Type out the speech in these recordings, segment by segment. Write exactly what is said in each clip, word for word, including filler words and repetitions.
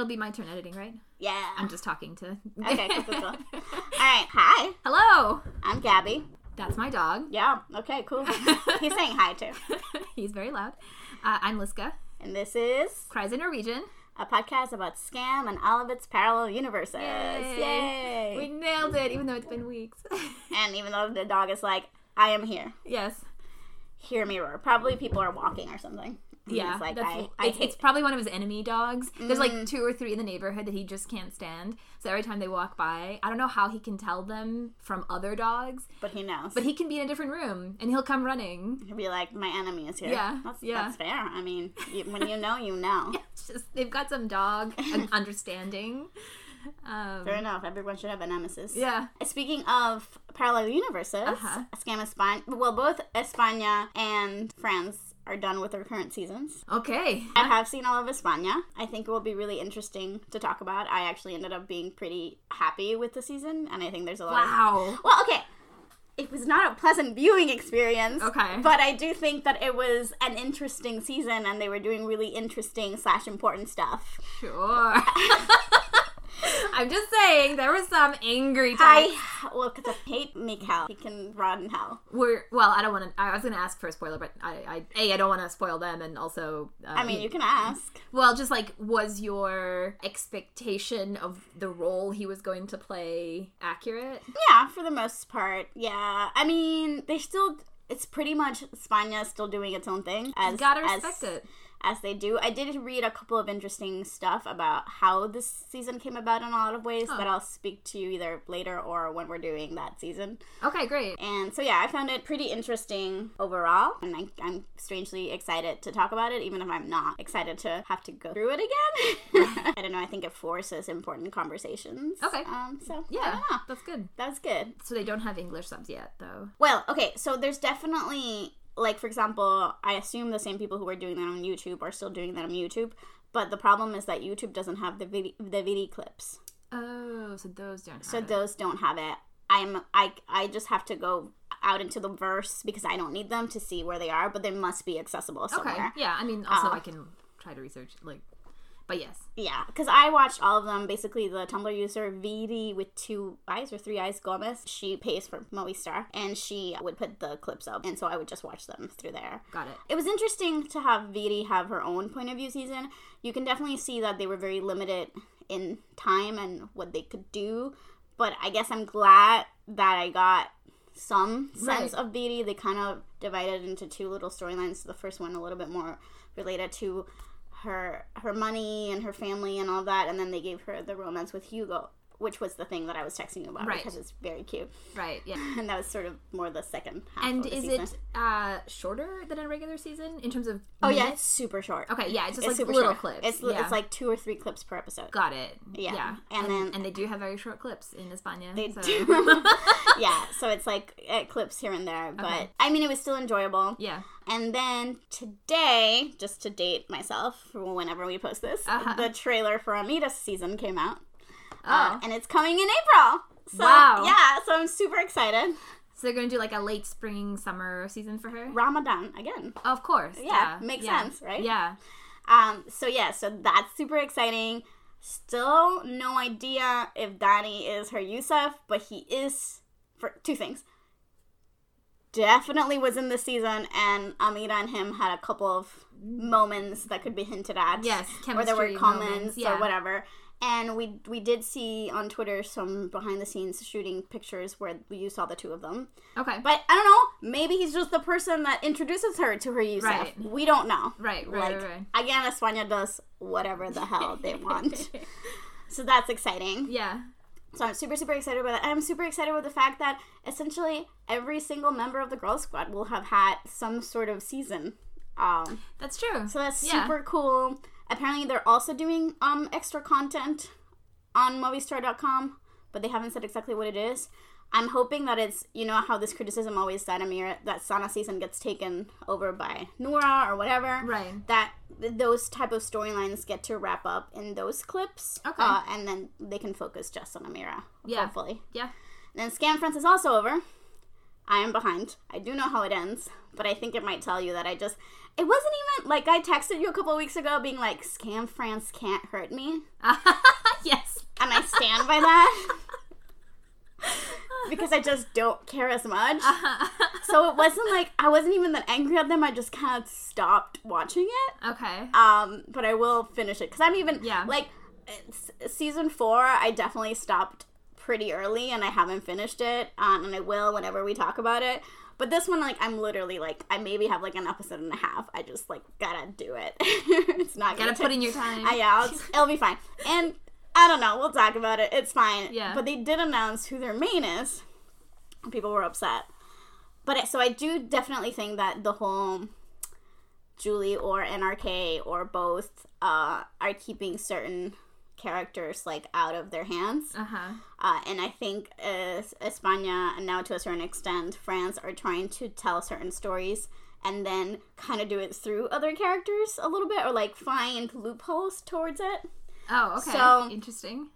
It'll be my turn editing, right? Yeah. I'm just talking to... Okay, cool, cool, cool. All right. Hi. Hello. I'm Gabby. That's my dog. Yeah. Okay, cool. He's saying hi, too. He's very loud. Uh, I'm Liska. And this is... Cries in Norwegian. A podcast about Skam and all of its parallel universes. Yay. Yay. We nailed it, even though it's been weeks. And even though the dog is like, I am here. Yes. Hear me roar. Probably people are walking or something. Yeah, it's, like, I, I it's, it's probably one of his enemy dogs. There's mm. like two or three in the neighborhood that he just can't stand. So every time they walk by, I don't know how he can tell them from other dogs. But he knows. But he can be in a different room, and he'll come running. He'll be like, my enemy is here. Yeah, that's, yeah. that's fair. I mean, you, when you know, you know. Yeah, it's just, they've got some dog understanding. Um, Fair enough. Everyone should have a nemesis. Yeah. Speaking of parallel universes, uh-huh. Skam España, well, both España and France are done with their current seasons. Okay. I have seen all of España. I think it will be really interesting to talk about. I actually ended up being pretty happy with the season, and I think there's a lot wow. of... Wow. Well, okay. It was not a pleasant viewing experience. Okay. But I do think that it was an interesting season, and they were doing really interesting slash important stuff. Sure. I'm just saying, there was some angry time. I, look, it's a hate Mikhail. He can rot in hell. We're, well, I don't want to, I was going to ask for a spoiler, but I, I A, I don't want to spoil them, and also... Uh, I mean, he, you can ask. Well, just like, was your expectation of the role he was going to play accurate? Yeah, for the most part, yeah. I mean, they still, it's pretty much España still doing its own thing. As, you gotta respect as, it. As they do. I did read a couple of interesting stuff about how this season came about in a lot of ways oh. that I'll speak to you either later or when we're doing that season. Okay, great. And so, yeah, I found it pretty interesting overall, and I, I'm strangely excited to talk about it, even if I'm not excited to have to go through it again. I don't know, I think it forces important conversations. Okay. Um. So, yeah, that's good. That's good. So they don't have English subs yet, though. Well, okay, so there's definitely... Like, for example, I assume the same people who are doing that on YouTube are still doing that on YouTube, but the problem is that YouTube doesn't have the Vidi, the Vidi clips. Oh, so those don't have so it. So those don't have it. I'm, I, I just have to go out into the verse because I don't need them to see where they are, but they must be accessible somewhere. Okay, yeah, I mean, also um, I can try to research, like... But yes. Yeah, because I watched all of them. Basically, the Tumblr user Vidi with two eyes or three eyes Gomez, she pays for Movistar, and she would put the clips up, and so I would just watch them through there. Got it. It was interesting to have Vidi have her own point of view season. You can definitely see that they were very limited in time and what they could do, but I guess I'm glad that I got some sense right. of Vidi. They kind of divided into two little storylines. The first one a little bit more related to her her money and her family and all that, and then they gave her the romance with Hugo, which was the thing that I was texting you about right. because it's very cute. Right, yeah. And that was sort of more the second half and of the season. And is it uh, shorter than a regular season in terms of Oh, minutes? Yeah, it's super short. Okay, yeah, it's just it's like little short. clips. It's, yeah. it's like two or three clips per episode. Got it. Yeah. yeah. And, and then... And they do have very short clips in España. They so. do. Yeah, so it's like it clips here and there, but okay. I mean, it was still enjoyable. Yeah. And then today, just to date myself for whenever we post this, uh-huh. the trailer for Amira's season came out. Oh. Uh, and it's coming in April. So, wow. Yeah, so I'm super excited. So they're going to do like a late spring, summer season for her? Ramadan, again. Of course. Yeah, yeah. makes yeah. sense, right? Yeah. Um. So yeah, so that's super exciting. Still no idea if Dani is her Yousef, but he is, for two things. Definitely was in this season, and Amira and him had a couple of moments that could be hinted at. Yes, chemistry or there were comments moments, yeah. or whatever. And we we did see on Twitter some behind-the-scenes shooting pictures where you saw the two of them. Okay. But I don't know. Maybe he's just the person that introduces her to her Yousef. Right. We don't know. Right, right, like, right, right. Again, España does whatever the hell they want. So that's exciting. Yeah. So I'm super, super excited about that. I'm super excited with the fact that essentially every single member of the Girl Squad will have had some sort of season. Um, that's true. So that's yeah. super cool. Apparently, they're also doing um, extra content on Movistar dot com, but they haven't said exactly what it is. I'm hoping that it's, you know, how this criticism always said, Amira, that Sana season gets taken over by Noora or whatever. Right. That those type of storylines get to wrap up in those clips. Okay. Uh, and then they can focus just on Amira, yeah. hopefully. Yeah. And then Skam France is also over. I am behind. I do know how it ends, but I think it might tell you that I just... It wasn't even... Like, I texted you a couple of weeks ago being like, Skam France can't hurt me. Yes. And I stand by that. Because I just don't care as much. Uh-huh. So it wasn't like... I wasn't even that angry at them. I just kind of stopped watching it. Okay. Um, but I will finish it. Because I'm even... Yeah. Like, season four, I definitely stopped pretty early and I haven't finished it, um, and I will whenever we talk about it. But this one, like, I'm literally like, I maybe have like an episode and a half. I just like gotta do it. It's not gotta put t- in your time. I, yeah, I'll, it'll be fine. And I don't know. We'll talk about it. It's fine. Yeah. But they did announce who their main is. And people were upset. But it, so I do definitely think that the whole Julie or N R K or both uh, are keeping certain characters like out of their hands. Uh-huh. Uh, and I think uh, España, and now to a certain extent France, are trying to tell certain stories and then kind of do it through other characters a little bit, or like find loopholes towards it. Oh, okay. So interesting.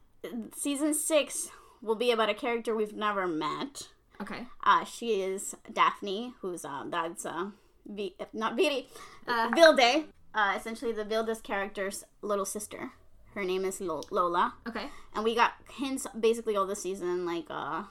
Season six will be about a character we've never met. Okay. Uh, she is Daphne, who's uh, that's uh, v- not Vidi, uh, Vilde, uh, essentially the Vilde's character's little sister. Her name is Lola. Okay. And we got hints basically all the season, like, uh,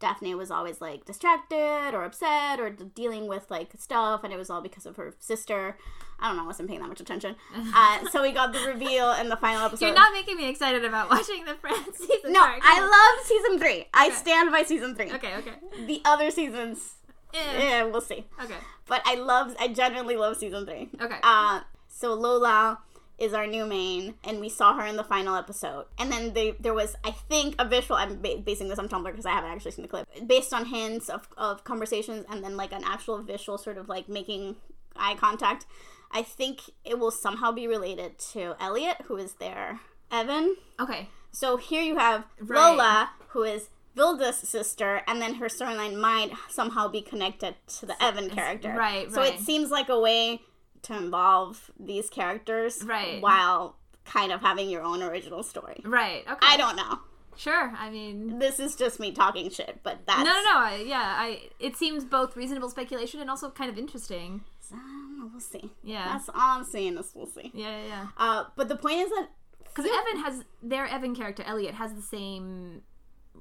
Daphne was always, like, distracted or upset or dealing with, like, stuff, and it was all because of her sister. I don't know, I wasn't paying that much attention. Uh, so we got the reveal in the final episode. You're not making me excited about watching the France season. No, sorry, I love season three. Okay. I stand by season three. Okay, okay. The other seasons, yeah, eh, we'll see. Okay. But I love, I genuinely love season three. Okay. Uh, so Lola is our new main, and we saw her in the final episode. And then they, there was, I think, a visual, I'm ba- basing this on Tumblr because I haven't actually seen the clip, based on hints of, of conversations and then, like, an actual visual sort of, like, making eye contact. I think it will somehow be related to Elliott, who is their Evan. Okay. So here you have right. Lola, who is Vilda's sister, and then her storyline might somehow be connected to the so, Evan character. Right, right. So it seems like a way to involve these characters, right, while kind of having your own original story. Right, okay. I don't know. Sure, I mean... This is just me talking shit, but that's... No, no, no, I, yeah, I, it seems both reasonable speculation and also kind of interesting. Um, we'll see. Yeah. That's all I'm saying is we'll see. Yeah, yeah, yeah. Uh, but the point is that... Because yeah. Evan has... Their Evan character, Elliott, has the same...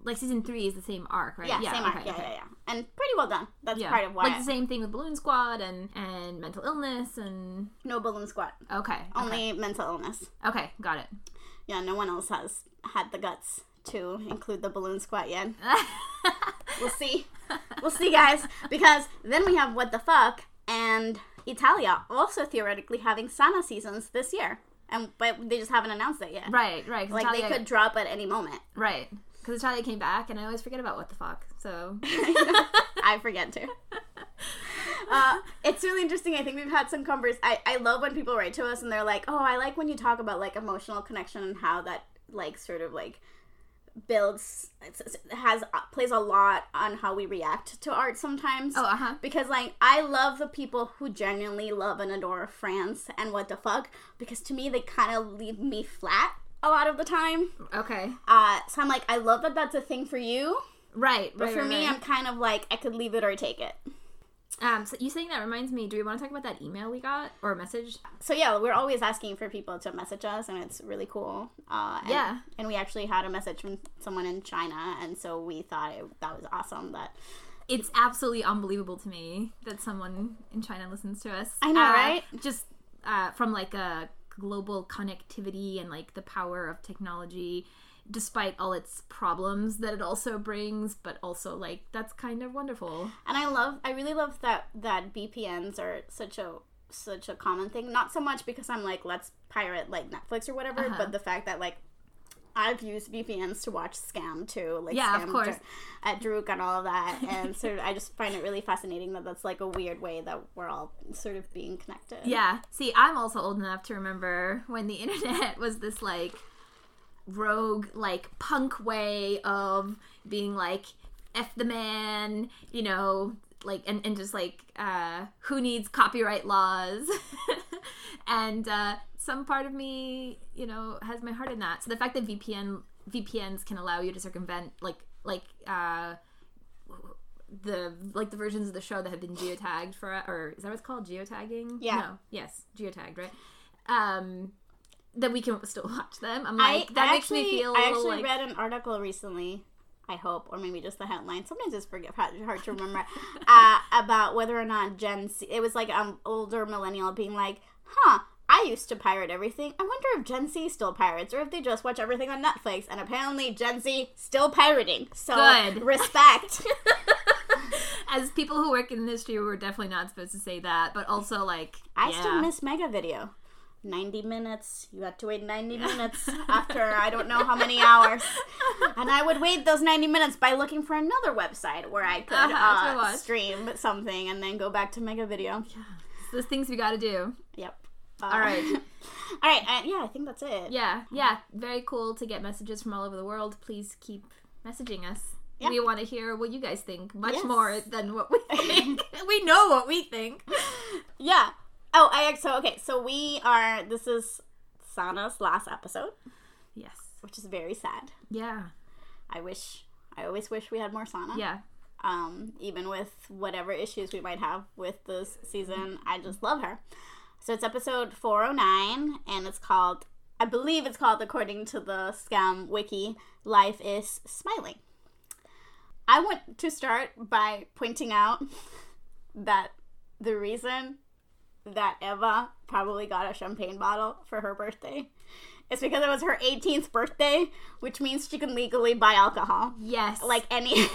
Like, season three is the same arc, right? Yeah, yeah same okay, arc. Yeah, okay. yeah, yeah. And pretty well done. That's yeah. part of why. Like, the same thing with Balloon Squad and, and mental illness and... No Balloon Squad. Okay. Only okay. mental illness. Okay, got it. Yeah, no one else has had the guts to include the Balloon Squad yet. We'll see. We'll see, guys. Because then we have What the Fuck and Italia also theoretically having Sana seasons this year. and But they just haven't announced it yet. Right, right. Like, Italia... they could drop at any moment. Right. Because Italia came back, and I always forget about What the Fuck, so... I forget, too. Uh, it's really interesting. I think we've had some conversations. I, I love when people write to us, and they're like, oh, I like when you talk about, like, emotional connection and how that, like, sort of, like, builds... has plays a lot on how we react to art sometimes. Oh, uh-huh. Because, like, I love the people who genuinely love and adore France and What the Fuck, because to me, they kind of leave me flat a lot of the time. Okay. Uh, so I'm like, I love that that's a thing for you. Right, right, But for right, me, right. I'm kind of like, I could leave it or take it. Um, so you saying that reminds me, do we want to talk about that email we got or message? So yeah, we're always asking for people to message us, and it's really cool. Uh, and, yeah. And we actually had a message from someone in China, and so we thought it, that was awesome that... It's absolutely unbelievable to me that someone in China listens to us. I know, uh, right? Just uh, from like a... global connectivity and like the power of technology, despite all its problems that it also brings, but also like that's kind of wonderful. And I love, I really love that that V P Ns are such a such a common thing. Not so much because I'm like let's pirate like Netflix or whatever, uh-huh. but the fact that like I've used V P Ns to watch Skam too, like yeah, Skam of course. at Druck and all of that, and sort of I just find it really fascinating that that's like a weird way that we're all sort of being connected. Yeah, see, I'm also old enough to remember when the internet was this like rogue, like punk way of being like F the man, you know, like and and just like uh, who needs copyright laws, and. Uh, Some part of me, you know, has my heart in that. So the fact that V P N V P Ns can allow you to circumvent like like uh, the like the versions of the show that have been geotagged for, or is that what it's called? Geotagging? Yeah. No. Yes, geotagged, right? Um, that we can still watch them. I'm like, I, that I makes actually, me feel. I actually like, read an article recently. I hope, or maybe just the headline. Sometimes it's forget, hard to remember. uh, about whether or not Gen Z. It was like an older millennial being like, "Huh, I used to pirate everything. I wonder if Gen Z still pirates, or if they just watch everything on Netflix." And apparently, Gen Z still pirating. So good. Respect. As people who work in the industry, we're definitely not supposed to say that. But also, like, I yeah. still miss Mega Video. ninety minutes. You had to wait ninety yeah. minutes after I don't know how many hours. And I would wait those ninety minutes by looking for another website where I could uh-huh, uh, stream something and then go back to Mega Video. Yeah. Those things we gotta do. Yep. Uh, all right. all right. Uh, yeah, I think that's it. Yeah. Yeah. Very cool to get messages from all over the world. Please keep messaging us. Yep. We want to hear what you guys think. Much yes. more than what we think. We know what we think. Yeah. Oh, I so okay. So we are. This is Sana's last episode. Yes, which is very sad. Yeah, I wish. I always wish we had more Sana. Yeah. Um, even with whatever issues we might have with this season, I just love her. So it's episode four oh nine, and it's called. I believe it's called, according to the Skam Wiki, "Life is Smiling." I want to start by pointing out that the reason that Eva probably got a champagne bottle for her birthday. It's because it was her eighteenth birthday, which means she can legally buy alcohol. Yes. Like any...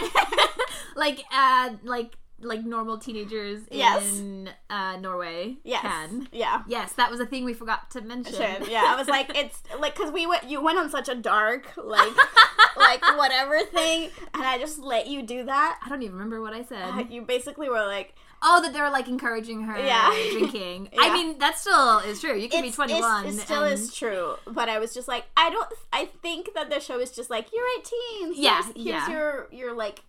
like, uh, like, like normal teenagers yes. in uh, Norway yes. can. Yeah. Yes, that was a thing we forgot to mention. Sure. Yeah, I was like, it's... Like, because we went... You went on such a dark, like... like, whatever thing, and I just let you do that. I don't even remember what I said. Uh, you basically were like... Oh, that they were, like, encouraging her yeah. drinking. Yeah. I mean, that still is true. You can it's, be twenty-one. It still and... is true. But I was just like, I don't... I think that the show is just like, you're eighteen. Here's, yeah. Here's yeah. your, your, like,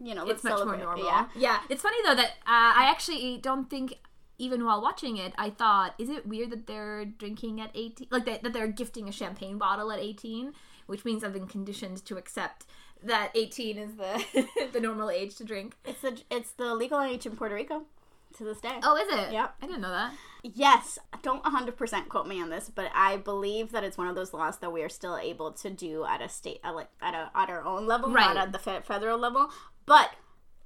you know, let's celebrate. It's much more normal. Yeah. yeah. It's funny, though, that uh, I actually don't think... Even while watching it, I thought, is it weird that they're drinking at eighteen? Like, they, that they're gifting a champagne bottle at eighteen? Which means I've been conditioned to accept that eighteen is the the normal age to drink. It's the, it's the legal age in Puerto Rico to this day. Oh, is it? Yep. I didn't know that. Yes. Don't one hundred percent quote me on this, but I believe that it's one of those laws that we are still able to do at a state, at, like, at, a, at our own level, right. not at the federal level. But...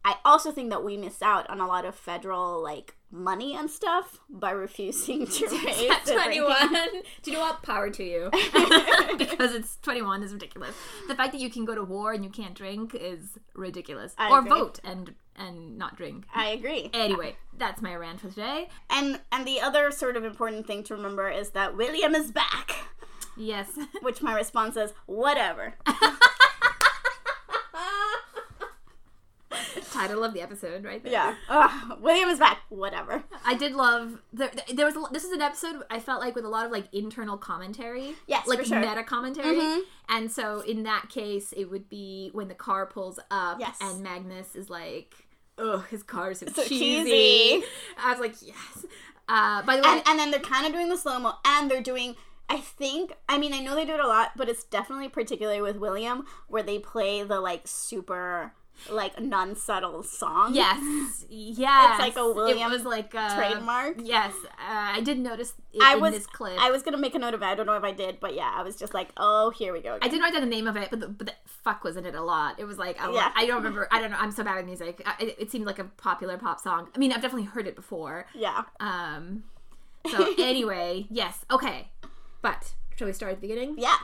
I also think that we miss out on a lot of federal, like, money and stuff by refusing to raise the twenty-one. Do you know what? Power to you. Because it's twenty-one is ridiculous. The fact that you can go to war and you can't drink is ridiculous. I or agree. Vote and and not drink. I agree. Anyway, that's my rant for today. And and the other sort of important thing to remember is that William is back. Yes. Which my response is, whatever. Title of the episode, right there. Yeah. Ugh, William is back. Whatever. I did love there. There was a, this is an episode I felt like with a lot of like internal commentary. Yes, like for sure. meta commentary. Mm-hmm. And so in that case, it would be when the car pulls up. Yes. And Magnus is like, "Ugh, his car is so, so cheesy. cheesy." I was like, yes. Uh, by the way, and, and then they're kind of doing the slow mo, and they're doing. I think, I mean, I know they do it a lot, but it's definitely particularly with William where they play the like super. Like non-subtle song. Yes. Yeah. It's like a William it was like a, trademark. Yes. Uh, I did notice it I in was, this clip. I was going to make a note of it. I don't know if I did, but yeah, I was just like, oh, here we go again. I didn't write down the name of it, but the, but the fuck was in it a lot. It was like, a yeah. lot. I don't remember. I don't know. I'm so bad at music. I, it, it seemed like a popular pop song. I mean, I've definitely heard it before. Yeah. Um. So anyway, yes. Okay. But shall we start at the beginning? Yeah.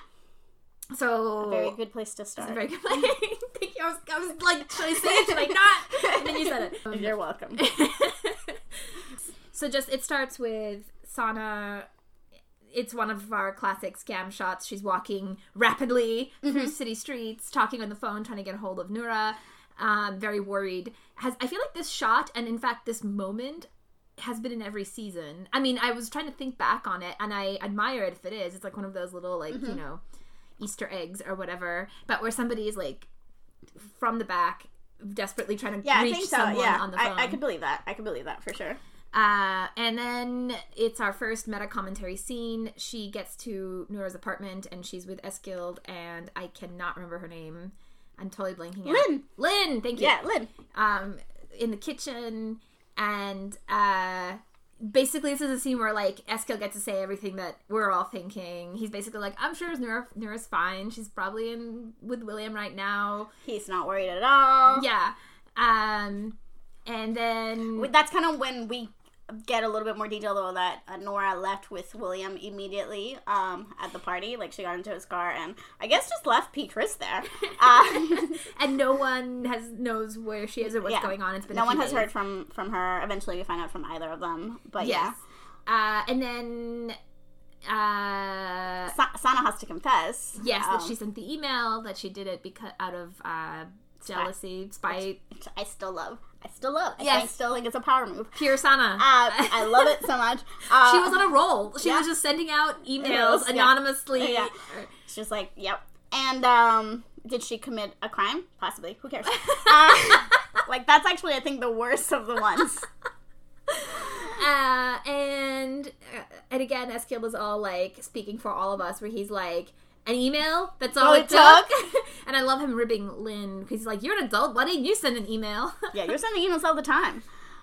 So a very good place to start. It's a very good place. Thank you. I was, I was like, should I say it? Should I not? And then you said it. You're welcome. So just it starts with Sana. It's one of our classic Skam shots. She's walking rapidly mm-hmm. through city streets, talking on the phone, trying to get a hold of Noora. Um, very worried. Has I feel like this shot and in fact this moment. Has been in every season. I mean, I was trying to think back on it, and I admire it if it is. It's like one of those little like mm-hmm. you know. Easter eggs or whatever, but where somebody is like from the back desperately trying to yeah, reach I think so. someone yeah. on the phone. I, I could believe that. I could believe that for sure. Uh, and then it's our first meta commentary scene. She gets to Noora's apartment and she's with Eskild and I cannot remember her name. I'm totally blanking out. Lynn! Lynn! Thank you. Yeah, Lynn. Um, in the kitchen, and uh, basically this is a scene where, like, Eskild gets to say everything that we're all thinking. He's basically like, I'm sure Noora, Noora's fine. She's probably in with William right now. He's not worried at all. Yeah. Um, and then... That's kind of when we... get a little bit more detail, though, that uh, Noora left with William immediately um, at the party. Like, she got into his car and I guess just left P. Chris there. Um, and no one has knows where she is or what's yeah. going on. It's been no one has days. heard from, from her. Eventually we find out from either of them. But yes. yeah. Uh, and then... Uh, Sa- Sana has to confess. Yes, um, that she sent the email, that she did it because out of uh, jealousy, spite. Which, which I still love. I still love. I yes. still think it's a power move. Pure Sana. Uh, I love it so much. Uh, she was on a roll. She yeah. was just sending out emails was, anonymously. Yeah. Yeah. It's just like, yep. And um, did she commit a crime? Possibly. Who cares? uh, like, that's actually, I think, the worst of the ones. Uh, and, and again, Eskild was all, like, speaking for all of us, where he's like, an email? That's all oh, it, it took? took? And I love him ribbing Lynn, because he's like, you're an adult. Why didn't you send an email? Yeah, you're sending emails all the time.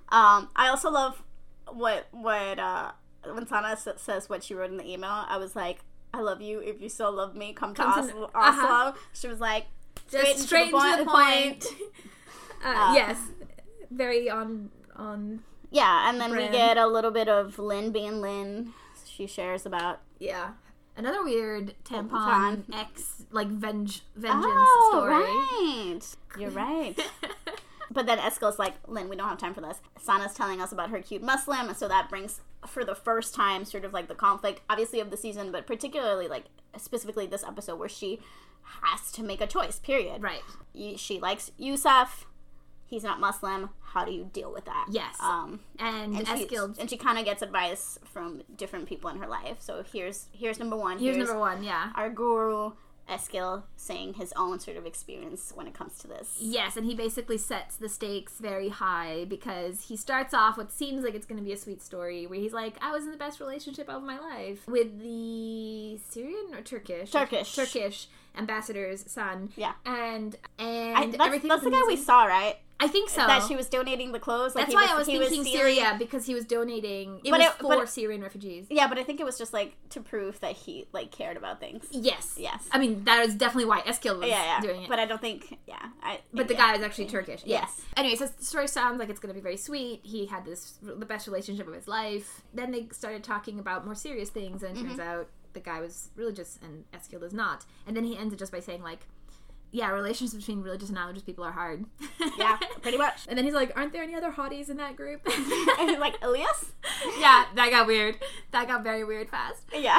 Um, I also love what, what uh, when Sana s- says what she wrote in the email, I was like, I love you. If you still love me, come to Oslo. Uh-huh. She was like, just straight to the, the point. point. Uh, uh, yes. Very on on. Yeah, and then brand. We get a little bit of Lynn being Lynn. She shares about. Yeah. Another weird tampon ex, like, venge, vengeance oh, story. Oh, right. You're right. But then Eskild's like, Lynn, we don't have time for this. Sana's telling us about her cute Muslim, so that brings, for the first time, sort of, like, the conflict, obviously, of the season, but particularly, like, specifically this episode where she has to make a choice, period. Right. She likes Yousef. He's not Muslim. How do you deal with that? Yes. Um, and and Eskild. She, and she kind of gets advice from different people in her life. So here's here's number one. Here's, here's number one, yeah. Our guru, Eskild, saying his own sort of experience when it comes to this. Yes, and he basically sets the stakes very high because he starts off what seems like it's going to be a sweet story where he's like, I was in the best relationship of my life with the Syrian or Turkish? Turkish. Turkish ambassador's son. Yeah. And, and I, that's, everything. That's the guy we saw, right? I think so. That she was donating the clothes. Like That's he why was, I was he thinking was Syria, because he was donating. It but was it, for it, Syrian refugees. Yeah, but I think it was just, like, to prove that he, like, cared about things. Yes. Yes. I mean, that is definitely why Eskild was yeah, yeah. doing it. But I don't think, yeah. I, but the yeah. guy is actually Turkish. Yes. yes. Anyway, so the story sounds like it's going to be very sweet. He had this the best relationship of his life. Then they started talking about more serious things, and it mm-hmm. turns out the guy was religious, and Eskild is not. And then he ends it just by saying, like, yeah, relations between religious and non-religious people are hard. Yeah, pretty much. And then he's like, aren't there any other hotties in that group? And he's like, Elias? Yeah, that got weird. That got very weird fast. Yeah.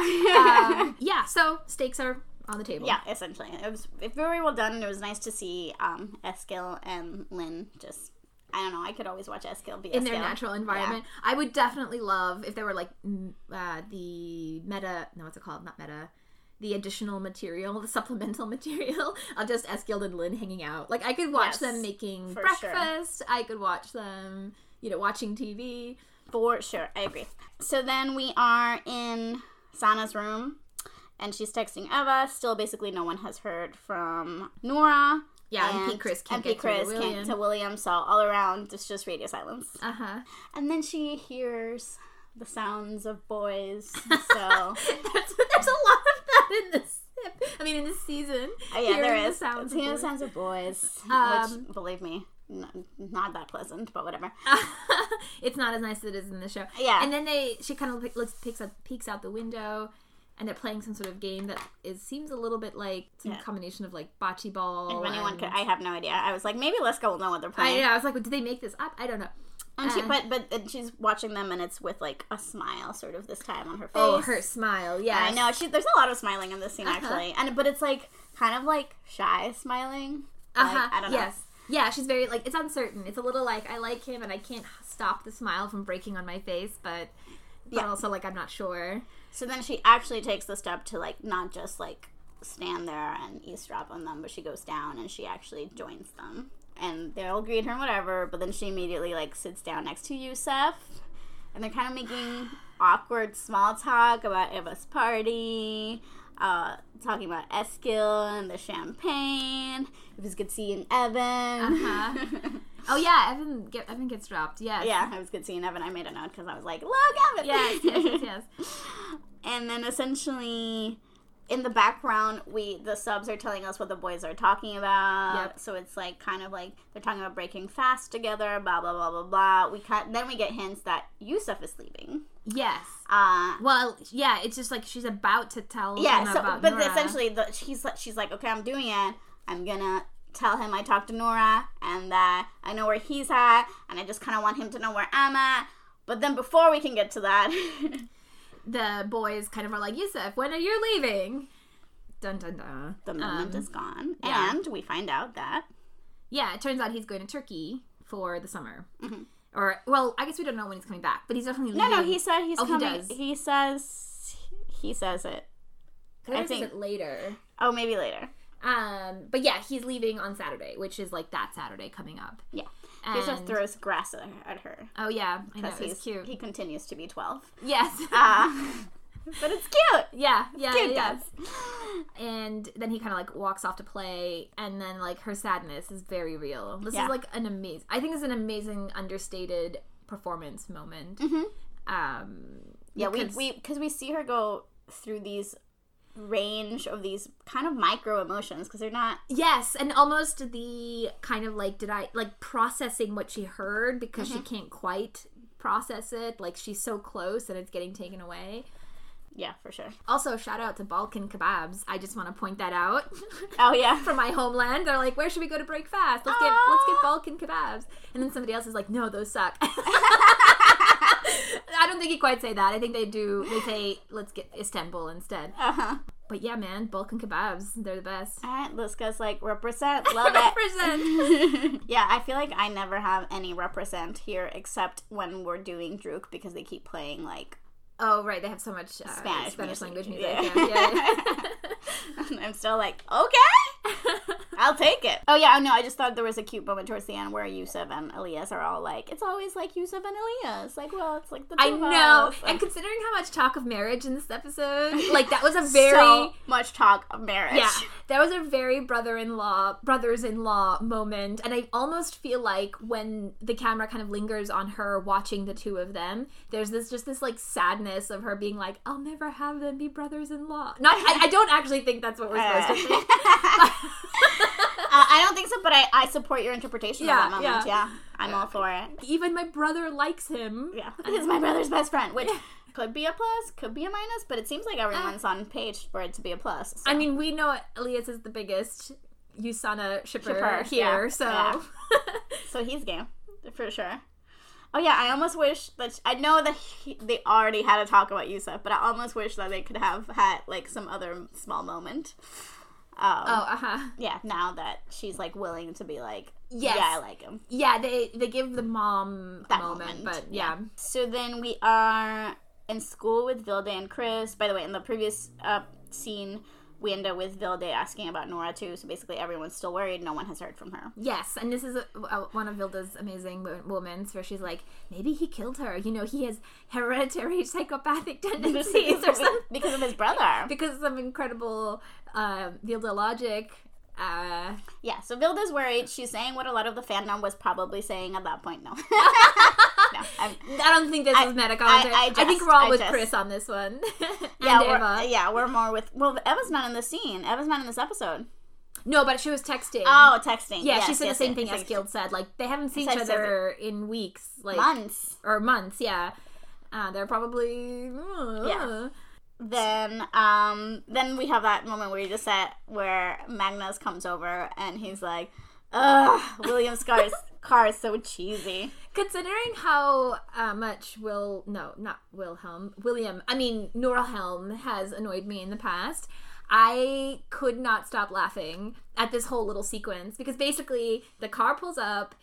um, yeah, so stakes are on the table. Yeah, essentially. It was very well done, and it was nice to see um, Eskild and Lynn just... I don't know. I could always watch Eskild be Eskild. In their natural environment. Yeah. I would definitely love if there were, like, uh, the meta... No, what's it called? Not meta... the additional material, the supplemental material of just Eskild and Lynn hanging out. Like, I could watch yes, them making breakfast. Sure. I could watch them, you know, watching T V. For sure. I agree. So then we are in Sana's room, and she's texting Eva. Still, basically, no one has heard from Noora. Yeah, and, and P. Chris can't get Chris to William. Can't to William, so all around, it's just radio silence. Uh-huh. And then she hears... the sounds of boys, so... That's, there's a lot of that in this, I mean, in this season. Oh, yeah, there is. The sounds, the sounds of boys, um, which, believe me, n- not that pleasant, but whatever. It's not as nice as it is in the show. Yeah. And then they, she kind of looks, peeks, up, peeks out the window, and they're playing some sort of game that is seems a little bit like some yeah. combination of, like, bocce ball. If anyone and... could, I have no idea. I was like, maybe let's go, we'll know what they're playing. I, yeah, I was like, well, did they make this up? I don't know. And uh, she, but, but and she's watching them, and it's with, like, a smile, sort of, this time on her face. Oh, her smile, yeah. I know. She, there's a lot of smiling in this scene, uh-huh. actually. and But it's, like, kind of, like, shy smiling. Uh-huh. Like, I don't yes. know. Yes. Yeah, she's very, like, it's uncertain. It's a little, like, I like him, and I can't stop the smile from breaking on my face, but, but yeah. also, like, I'm not sure. So then she actually takes the step to, like, not just, like, stand there and eavesdrop on them, but she goes down, and she actually joins them. And they'll greet her and whatever, but then she immediately, like, sits down next to Yousef. And they're kind of making awkward small talk about Eva's party. uh, talking about Eskild and the champagne. It was good seeing Evan. Uh-huh. Oh, yeah, Evan, get, Evan gets dropped, yes. Yeah, it was good seeing Evan. I made a note because I was like, look, Evan! Yes, yes, yes, yes. And then essentially, in the background, we the subs are telling us what the boys are talking about. Yep. So it's like kind of like they're talking about breaking fast together, blah, blah, blah, blah, blah. We cut, then we get hints that Yousef is leaving. Yes. Uh, well, yeah, it's just like she's about to tell yeah, him so, about Yeah, but Noora. essentially, the, she's, she's like, okay, I'm doing it. I'm going to tell him I talked to Noora and that I know where he's at and I just kind of want him to know where I'm at. But then before we can get to that, the boys kind of are like, Yousef, when are you leaving? Dun dun dun. The moment um, is gone. Yeah. And we find out that. Yeah, it turns out he's going to Turkey for the summer. Mm-hmm. Or, well, I guess we don't know when he's coming back, but he's definitely leaving. No, no, he said he's oh, coming. He, does. he says, he says it. I, I think it later. Oh, maybe later. Um, but yeah, he's leaving on Saturday, which is like that Saturday coming up. Yeah. And he just throws grass at her. At her oh, yeah. I know. He's cute. He continues to be twelve. Yes. Uh, but it's cute. Yeah. Yeah. It's cute, yes. And then he kind of like walks off to play. And then like her sadness is very real. This yeah. is like an amazing, I think it's an amazing understated performance moment. Mm-hmm. Um, yeah. Because we, we, we see her go through these range of these kind of micro emotions because they're not yes and almost the kind of like did I like processing what she heard because mm-hmm. she can't quite process it, like she's so close and it's getting taken away. Yeah, for sure. Also, shout out to Balkan Kebabs. I just want to point that out. Oh, yeah. From my homeland. They're like, where should we go to break fast? Let's get, let's get Balkan Kebabs. And then somebody else is like, no, those suck. I don't think you quite say that. I think they do. They say, let's get Istanbul instead. Uh-huh. But yeah, man, Balkan Kebabs. They're the best. All right, Liska's like, represent. Love it. Represent. Yeah, I feel like I never have any represent here except when we're doing Druck because they keep playing, like, oh, right. They have so much uh, Spanish, Spanish language music. Yeah. Yeah, yeah, yeah. I'm still like, okay, I'll take it. Oh, yeah. No, I just thought there was a cute moment towards the end where Yousef and Elias are all like, it's always like Yousef and Elias. Like, well, it's like the two I know. Like, and considering how much talk of marriage in this episode, like that was a very... so much talk of marriage. Yeah. That was a very brother-in-law, brothers-in-law moment. And I almost feel like when the camera kind of lingers on her watching the two of them, there's this just this like sadness of her being like, I'll never have them be brothers-in-law. Not, I, I don't actually think that's what we're supposed uh, to think. uh, I don't think so, but I, I support your interpretation yeah, of that moment. Yeah, yeah. I'm yeah. all for it. Even my brother likes him. Yeah, he's my brother's best friend, which could be a plus, could be a minus, but it seems like everyone's uh, on page for it to be a plus. So. I mean, we know Elias is the biggest Usana shipper, shipper here, yeah, so... Yeah. So he's game, for sure. Oh, yeah, I almost wish that... She, I know that he, they already had a talk about Yousef, but I almost wish that they could have had, like, some other small moment. Um, oh, uh-huh. Yeah, now that she's, like, willing to be like, yes. yeah, I like him. Yeah, they, they give the mom that moment, moment, but yeah. yeah. So then we are in school with Vilde and Chris. By the way, in the previous uh, scene... we end up with Vilde asking about Noora, too. So basically everyone's still worried. No one has heard from her. Yes. And this is a, a, one of Vilde's amazing moments where she's like, maybe he killed her. You know, he has hereditary psychopathic tendencies or something. Because of his brother. Because of some incredible uh, Vilde logic. Uh, yeah. So Vilde's worried. She's saying what a lot of the fandom was probably saying at that point. No. no I don't think this I, is meta commentary. I, I, I think we're all I with just. Chris on this one. and yeah, Eva. We're, yeah, we're more with... Well, Eva's not in this scene. Eva's not in this episode. No, but she was texting. Oh, texting. Yeah, yes, she said yes, the same yes, thing yes, Eskild yes. said. Like, they haven't seen each other in weeks. Like months. Or months, yeah. Uh, they're probably... Uh, yeah. Then, um, then we have that moment where you just said where Magnus comes over and he's like, ugh, William's car's car is so cheesy. Considering how uh, much Will, no, not Wilhelm, William, I mean, Norhelm has annoyed me in the past, I could not stop laughing at this whole little sequence because basically the car pulls up.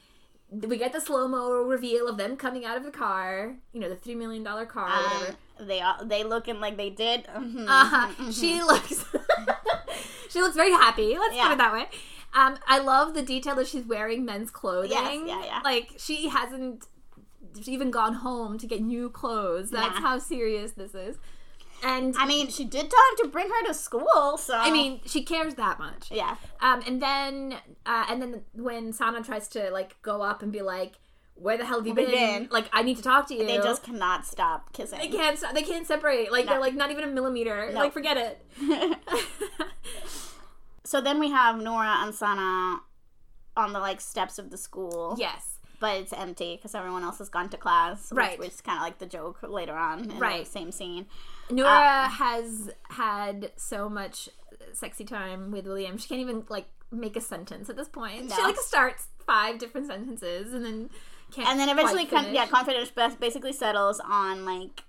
We get the slow-mo reveal of them coming out of the car. You know, the three million dollars car or whatever. Um, they all, they looking like they did. Mm-hmm, uh-huh. Mm-hmm. She looks... she looks very happy. Let's yeah. put it that way. Um, I love the detail that she's wearing men's clothing. Yes, yeah, yeah. Like, she hasn't even gone home to get new clothes. That's nah. how serious this is. And I mean, she did tell him to bring her to school, so I mean, she cares that much. Yeah. Um, and then, uh, and then when Sana tries to like go up and be like, "Where the hell have you been? been? Like, I need to talk to you." They just cannot stop kissing. They can't. Stop, they can't separate. Like no. They're like not even a millimeter. No. Like forget it. So then we have Noora and Sana on the like steps of the school. Yes. But it's empty because everyone else has gone to class, which, right? Which is kind of like the joke later on in right. the same scene. Noora uh, has had so much sexy time with William. She can't even like make a sentence at this point. No. She like starts five different sentences and then can't. And then eventually, quite con- yeah, confidence basically settles on like,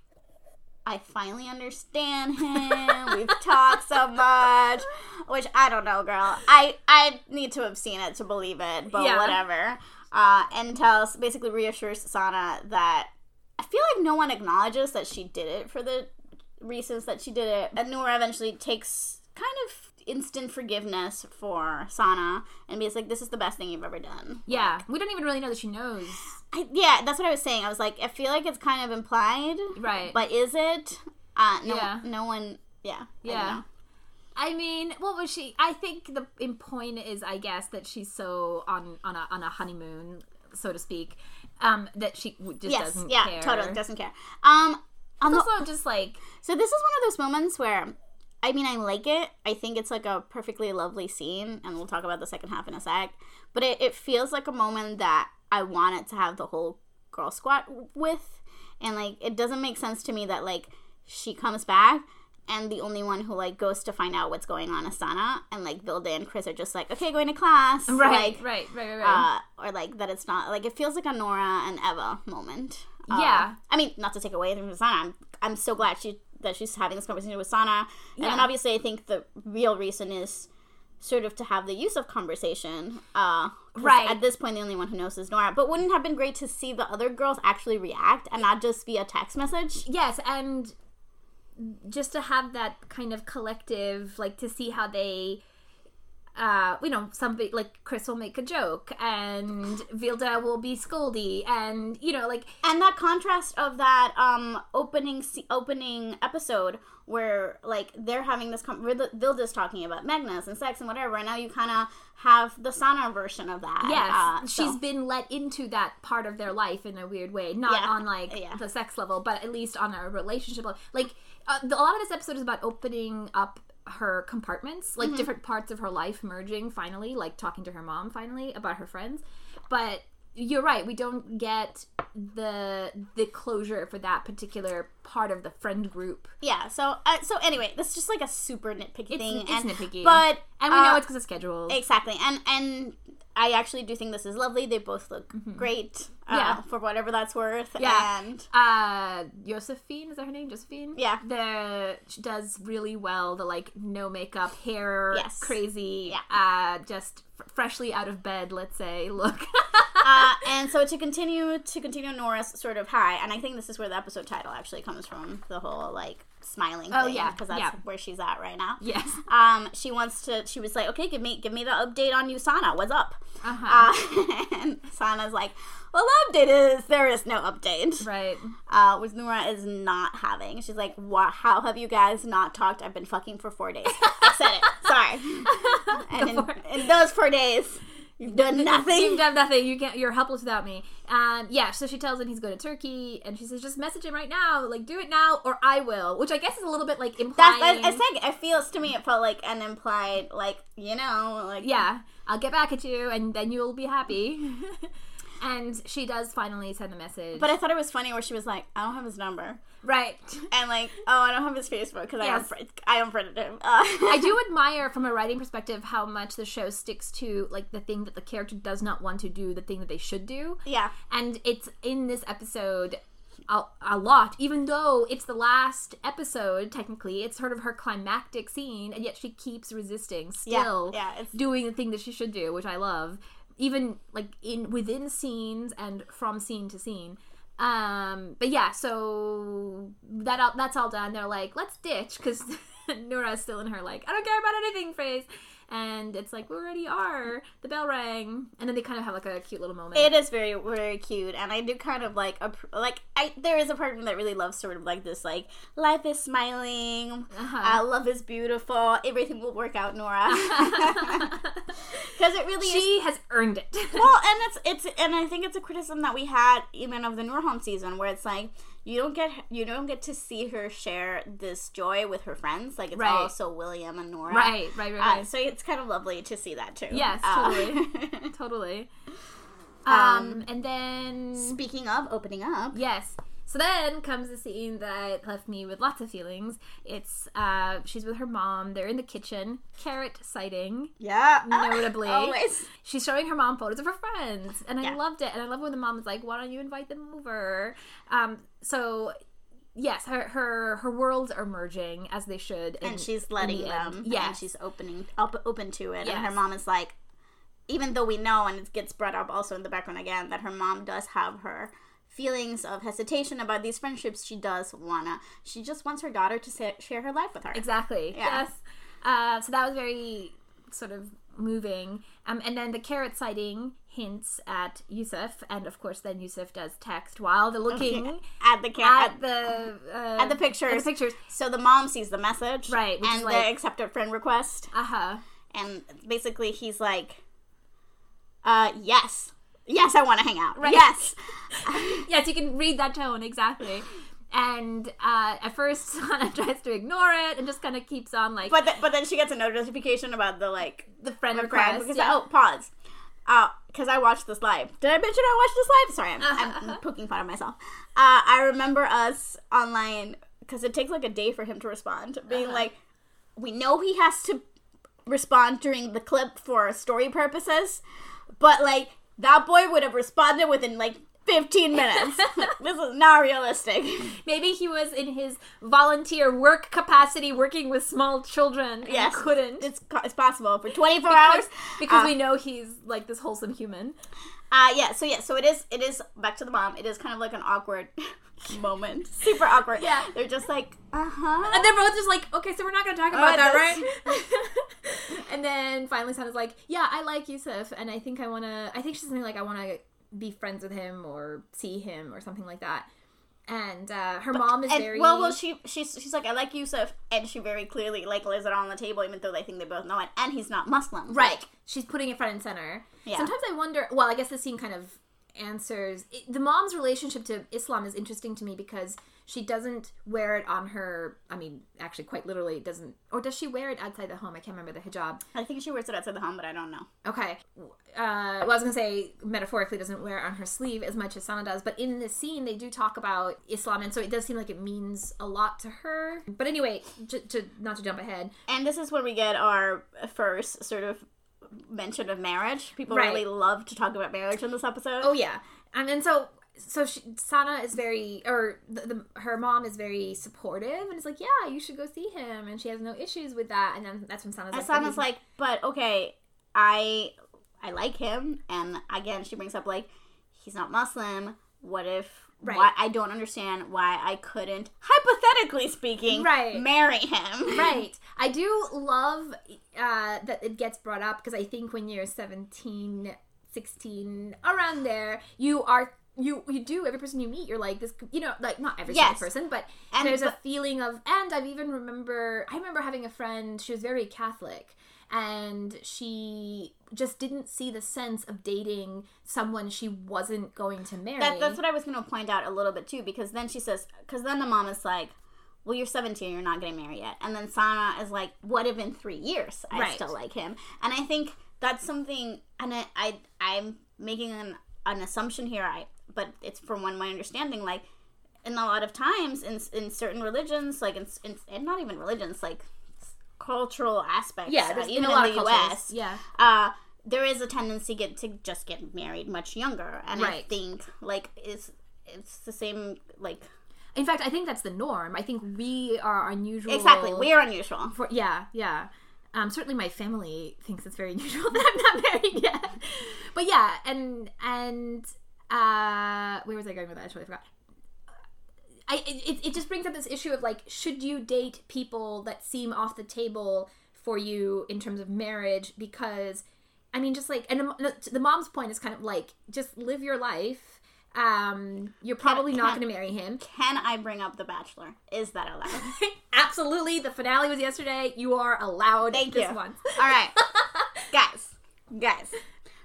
I finally understand him. We've talked so much, which I don't know, girl. I I need to have seen it to believe it, but yeah. whatever. Uh, and tells, basically reassures Sana that I feel like no one acknowledges that she did it for the reasons that she did it. And Noora eventually takes kind of instant forgiveness for Sana and be like, this is the best thing you've ever done. Yeah. Like, we don't even really know that she knows. I, yeah, that's what I was saying. I was like, I feel like it's kind of implied. Right. But is it? Uh, no, yeah. No one, yeah. Yeah. I don't know. I mean, what was she? I think the point is, I guess, that she's so on on a, on a honeymoon, so to speak, um, that she just yes, doesn't yeah, care. Yes, yeah, totally doesn't care. Um, also, the, just like so, this is one of those moments where, I mean, I like it. I think it's like a perfectly lovely scene, and we'll talk about the second half in a sec. But it, it feels like a moment that I wanted to have the whole girl squad with, and like it doesn't make sense to me that like she comes back. And the only one who, like, goes to find out what's going on is Sana. And, like, Vilde and Chris are just like, okay, going to class. Right, like, right, right, right, right. Uh, or, like, that it's not... Like, it feels like a Noora and Eva moment. Uh, yeah. I mean, not to take away from Sana. I'm, I'm so glad she that she's having this conversation with Sana. And yeah. then, obviously, I think the real reason is sort of to have the Yousef conversation. Uh, right. At this point, the only one who knows is Noora. But wouldn't it have been great to see the other girls actually react and not just via text message? Yes, and... just to have that kind of collective, like, to see how they, uh, you know, somebody, like, Chris will make a joke, and Vilde will be scoldy, and, you know, like... And that contrast of that um, opening opening episode where, like, they're having this... Com- Vilde's talking about Magnus and sex and whatever, and now you kind of have the Sana version of that. Yes, uh, she's so. been let into that part of their life in a weird way. Not yeah. on, like, yeah. the sex level, but at least on a relationship level. Like... Uh, the, a lot of this episode is about opening up her compartments, like mm-hmm. different parts of her life merging finally, like talking to her mom finally about her friends. But you're right, we don't get the the closure for that particular part of the friend group. Yeah, so uh, so anyway, that's just like a super nitpicky it's, thing. It's and, nitpicky. But, and we uh, know it's because of schedules. Exactly, and and... I actually do think this is lovely. They both look mm-hmm. great uh, yeah. for whatever that's worth. Yeah. And uh, Josephine, is that her name? Josephine? Yeah. The, she does really well. The, like, no makeup, hair, yes. crazy, yeah. uh, just f- freshly out of bed, let's say, look. uh, and so to continue, to continue Noora's sort of high, and I think this is where the episode title actually comes from, the whole, like, smiling oh, thing, yeah, because that's yeah. where she's at right now. Yes. Um, she wants to, she was like, okay, give me give me the update on you, Sana. What's up? Uh-huh. Uh, and Sana's like, well, the update is, there is no update. Right. Uh, which Noora is not having. She's like, what, how have you guys not talked? I've been fucking for four days. I said it. Sorry. And in, four. in those four days, you've done nothing. You've done nothing. You can't, you're helpless without me. Um, yeah, so she tells him he's going to Turkey, and she says, just message him right now. Like, do it now, or I will. Which I guess is a little bit, like, implying. That's, I, I think it feels to me, it felt like an implied, like, you know, like. Yeah, I'll get back at you, and then you'll be happy. And she does finally send the message. But I thought it was funny where she was like, I don't have his number. Right. And like, oh, I don't have his Facebook because yes. I unfriended him. Uh. I do admire, from a writing perspective, how much the show sticks to, like, the thing that the character does not want to do, the thing that they should do. Yeah. And it's in this episode a, a lot, even though it's the last episode, technically. It's sort of her climactic scene, and yet she keeps resisting, still yeah. Yeah, it's... doing the thing that she should do, which I love. Even, like, in within scenes and from scene to scene. Um, but, yeah, so that all, that's all done. They're like, let's ditch, because Noora's still in her, like, I don't care about anything phase. and it's like, we already are. The bell rang, and then they kind of have like a cute little moment. It is very, very cute, and I do kind of like a, like I there is a part of me that really loves sort of like this like life is smiling, uh-huh. uh, love is beautiful, everything will work out, Noora, because it really she is, has earned it. Well, and it's it's and I think it's a criticism that we had even of the Noor home season where it's like. You don't get you don't get to see her share this joy with her friends. Like, it's right. also William and Noora. Right, right, right. right. Uh, so it's kind of lovely to see that, too. Yes, uh, totally. totally. Um, um, and then... Speaking of opening up... Yes. So then comes the scene that left me with lots of feelings. It's, uh, she's with her mom. They're in the kitchen. Carrot sighting. Yeah. Notably. Always. She's showing her mom photos of her friends. And I yeah. loved it. And I love when the mom is like, why don't you invite them over? Um, so... Yes, her, her her worlds are merging as they should, in, and she's letting the them. Yeah, she's opening up, open to it, yes. And her mom is like, even though we know, and it gets brought up also in the background again, that her mom does have her feelings of hesitation about these friendships. She does wanna, she just wants her daughter to sa- share her life with her. Exactly. Yeah. Yes. Uh, so that was very sort of moving. Um, and then the carrot sighting hints at Yousef, and of course then Yousef does text while they're looking at the car- at the uh, at the pictures. At the pictures. So the mom sees the message, right? Which and is like, the accept a friend request. Uh huh. And basically he's like, uh, yes, yes, I want to hang out. Right. Yes, yes, you can read that tone exactly. And uh, at first, Sana tries to ignore it and just kind of keeps on like. But the, but then she gets a notification about the like the friend request. Because yeah. oh, pause. Uh, because I watched this live. Did I mention I watched this live? Sorry, I'm, uh-huh. I'm poking fun at myself. Uh, I remember us online, because it takes like a day for him to respond, being uh-huh. like, we know he has to respond during the clip for story purposes, but like, that boy would have responded within like fifteen minutes. This is not realistic. Maybe he was in his volunteer work capacity working with small children and yes, couldn't. It's, it's possible for twenty-four because, hours. Because uh, we know he's like this wholesome human. Uh, yeah, so yeah, so it is, it is, back to the mom, it is kind of like an awkward moment. Super awkward. Yeah. They're just like, uh-huh. And they're both just like, okay, so we're not going to talk about oh, that, this. Right? And then finally Sana's like, yeah, I like Yousef, and I think I want to, I think she's something like, I want to be friends with him or see him or something like that. And uh, her but, mom is and, very... Well, well, she she's, she's like, I like Yousef, and she very clearly like lays it on the table, even though they think they both know it, and he's not Muslim. Right. Like, she's putting it front and center. Yeah. Sometimes I wonder... Well, I guess this scene kind of answers... It, the mom's relationship to Islam is interesting to me because she doesn't wear it on her... I mean, actually, quite literally, it doesn't... Or does she wear it outside the home? I can't remember the hijab. I think she wears it outside the home, but I don't know. Okay. Uh, well, I was going to say, metaphorically doesn't wear it on her sleeve as much as Sana does, but in this scene, they do talk about Islam, and so it does seem like it means a lot to her. But anyway, to, to not to jump ahead. And this is where we get our first sort of mention of marriage. People right. really love to talk about marriage in this episode. Oh, yeah. And, and so... So she, Sana is very, or the, the, her mom is very supportive, and it's like, yeah, you should go see him, and she has no issues with that. And then that's when Sana's and like, Sana's like, but okay, I, I like him, and again, she brings up like, he's not Muslim. What if? Right. Why, I don't understand why I couldn't, hypothetically speaking, right. marry him. Right. I do love uh, that it gets brought up because I think when you're seventeen, sixteen, around there, you are. You you do, every person you meet, you're like, this, you know, like, not every yes. single person, but and there's but, a feeling of, and I've even remember, I remember having a friend, she was very Catholic, and she just didn't see the sense of dating someone she wasn't going to marry. That, that's what I was going to point out a little bit, too, because then she says, because then the mom is like, well, you're seventeen, you're not getting married yet. And then Sana is like, what if in three years I right. still like him? And I think that's something, and I, I, I'm making an, an assumption here, I but it's from one my understanding, like, in a lot of times, in in certain religions, like, in, in and not even religions, like, cultural aspects, yeah, uh, even in, a lot in the of U S, yeah. uh, there is a tendency get to just get married much younger, and right. I think, like, it's, it's the same, like... In fact, I think that's the norm. I think we are unusual... Exactly, we are unusual. For, yeah, yeah. Um, certainly my family thinks it's very unusual that I'm not married yet. But yeah, and... and Uh, where was I going with that? I totally forgot. I, it, it just brings up this issue of, like, should you date people that seem off the table for you in terms of marriage, because, I mean, just like, and the, the mom's point is kind of like, just live your life. Um, you're probably can, not going to marry him. Can I bring up The Bachelor? Is that allowed? Absolutely. The finale was yesterday. You are allowed. Thank this you. Once. All right. Guys. Guys.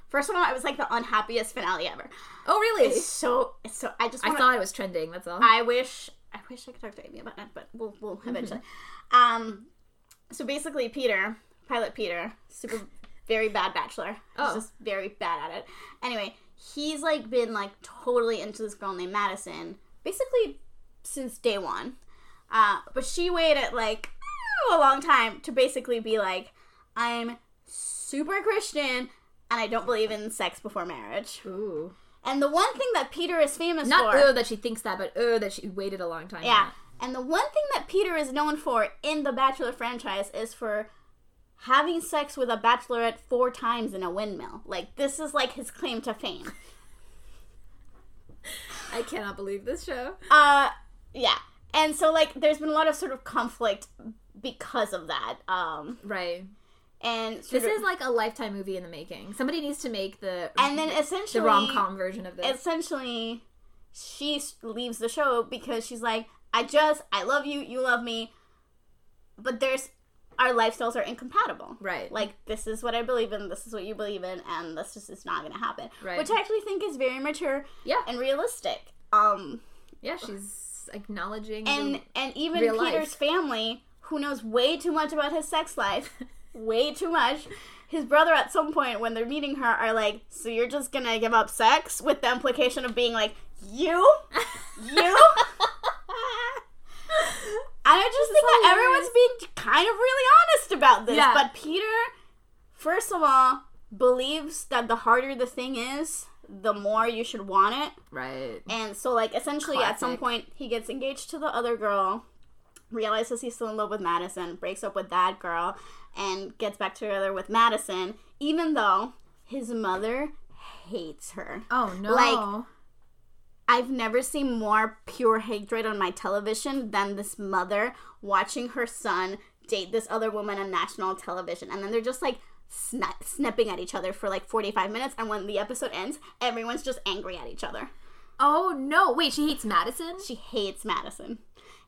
First of all, it was like the unhappiest finale ever. Oh, really? It's so, it's so, I just wanna, I thought it was trending, that's all. I wish, I wish I could talk to Amy about it, but we'll, we'll eventually. Mm-hmm. Um, so basically Peter, Pilot Peter, super, very bad bachelor. Oh. He's just very bad at it. Anyway, he's like been like totally into this girl named Madison, basically since day one. Uh, but she waited like a long time to basically be like, I'm super Christian, and I don't believe in sex before marriage. Ooh. And the one thing that Peter is famous for... Not, oh, that she thinks that, but, oh, that she waited a long time. Yeah. And the one thing that Peter is known for in the Bachelor franchise is for having sex with a bachelorette four times in a windmill. Like, this is, like, his claim to fame. I cannot believe this show. Uh, yeah. And so, like, there's been a lot of sort of conflict because of that. Um, right. And this is like a Lifetime movie in the making. Somebody needs to make the and then essentially the rom-com version of this. Essentially, she leaves the show because she's like, I just, I love you, you love me, but there's, our lifestyles are incompatible. Right. Like, this is what I believe in, this is what you believe in, and this just is not going to happen. Right. Which I actually think is very mature yeah. and realistic. Um, yeah, she's acknowledging and the And even real Peter's life. Family, who knows way too much about his sex life... Way too much. His brother, at some point, when they're meeting her, are like, so you're just gonna give up sex? With the implication of being like, you? You? And I just think that everyone's being kind of really honest about this. Yeah. But Peter, first of all, believes that the harder the thing is, the more you should want it. Right. And so, like, essentially, Classic. At some point, he gets engaged to the other girl, realizes he's still in love with Madison, breaks up with that girl, and gets back together with Madison, even though his mother hates her. Oh, no. Like, I've never seen more pure hatred on my television than this mother watching her son date this other woman on national television. And then they're just, like, sna- snapping at each other for, like, forty-five minutes. And when the episode ends, everyone's just angry at each other. Oh, no. Wait, she hates Madison? She hates Madison.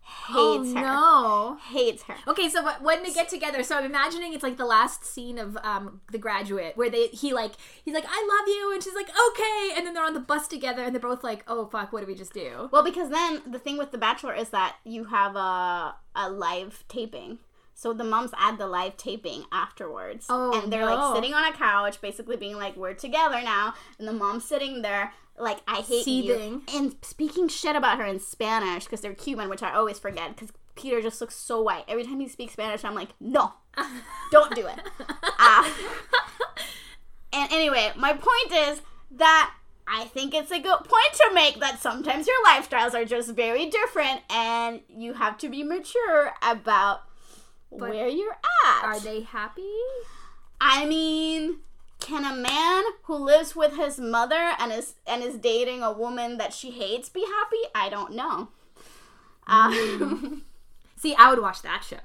Hates oh, her. No. Hates her. Okay, so when they get together, so I'm imagining it's like the last scene of um, The Graduate, where they he like he's like, I love you, and she's like, okay, and then they're on the bus together, and they're both like, oh fuck, what did we just do? Well, because then the thing with The Bachelor is that you have a a live taping, so the moms add the live taping afterwards, oh, and they're no. like sitting on a couch, basically being like, we're together now, and the mom's sitting there. Like, I hate Seething. You. And speaking shit about her in Spanish, because they're Cuban, which I always forget, because Peter just looks so white. Every time he speaks Spanish, I'm like, no, don't do it. Uh, and anyway, my point is that I think it's a good point to make that sometimes your lifestyles are just very different, and you have to be mature about but where you're at. Are they happy? I mean... Can a man who lives with his mother and is and is dating a woman that she hates be happy? I don't know. Um, See, I would watch that show.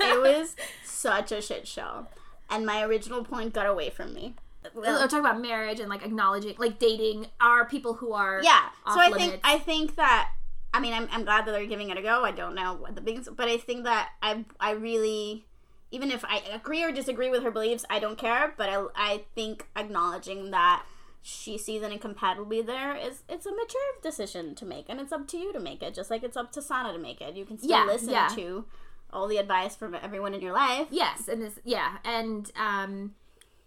It was such a shit show. And my original point got away from me. Well, we're talking about marriage and, like, acknowledging, like, dating our people who are yeah. off so I limits. think I think that, I mean, I'm, I'm glad that they're giving it a go. I don't know what the biggest, but I think that I I really... Even if I agree or disagree with her beliefs, I don't care. But I, I think acknowledging that she sees an incompatibility there is it's a mature decision to make. And it's up to you to make it. Just like it's up to Sana to make it. You can still yeah, listen yeah. to all the advice from everyone in your life. Yes. And this, yeah. And um,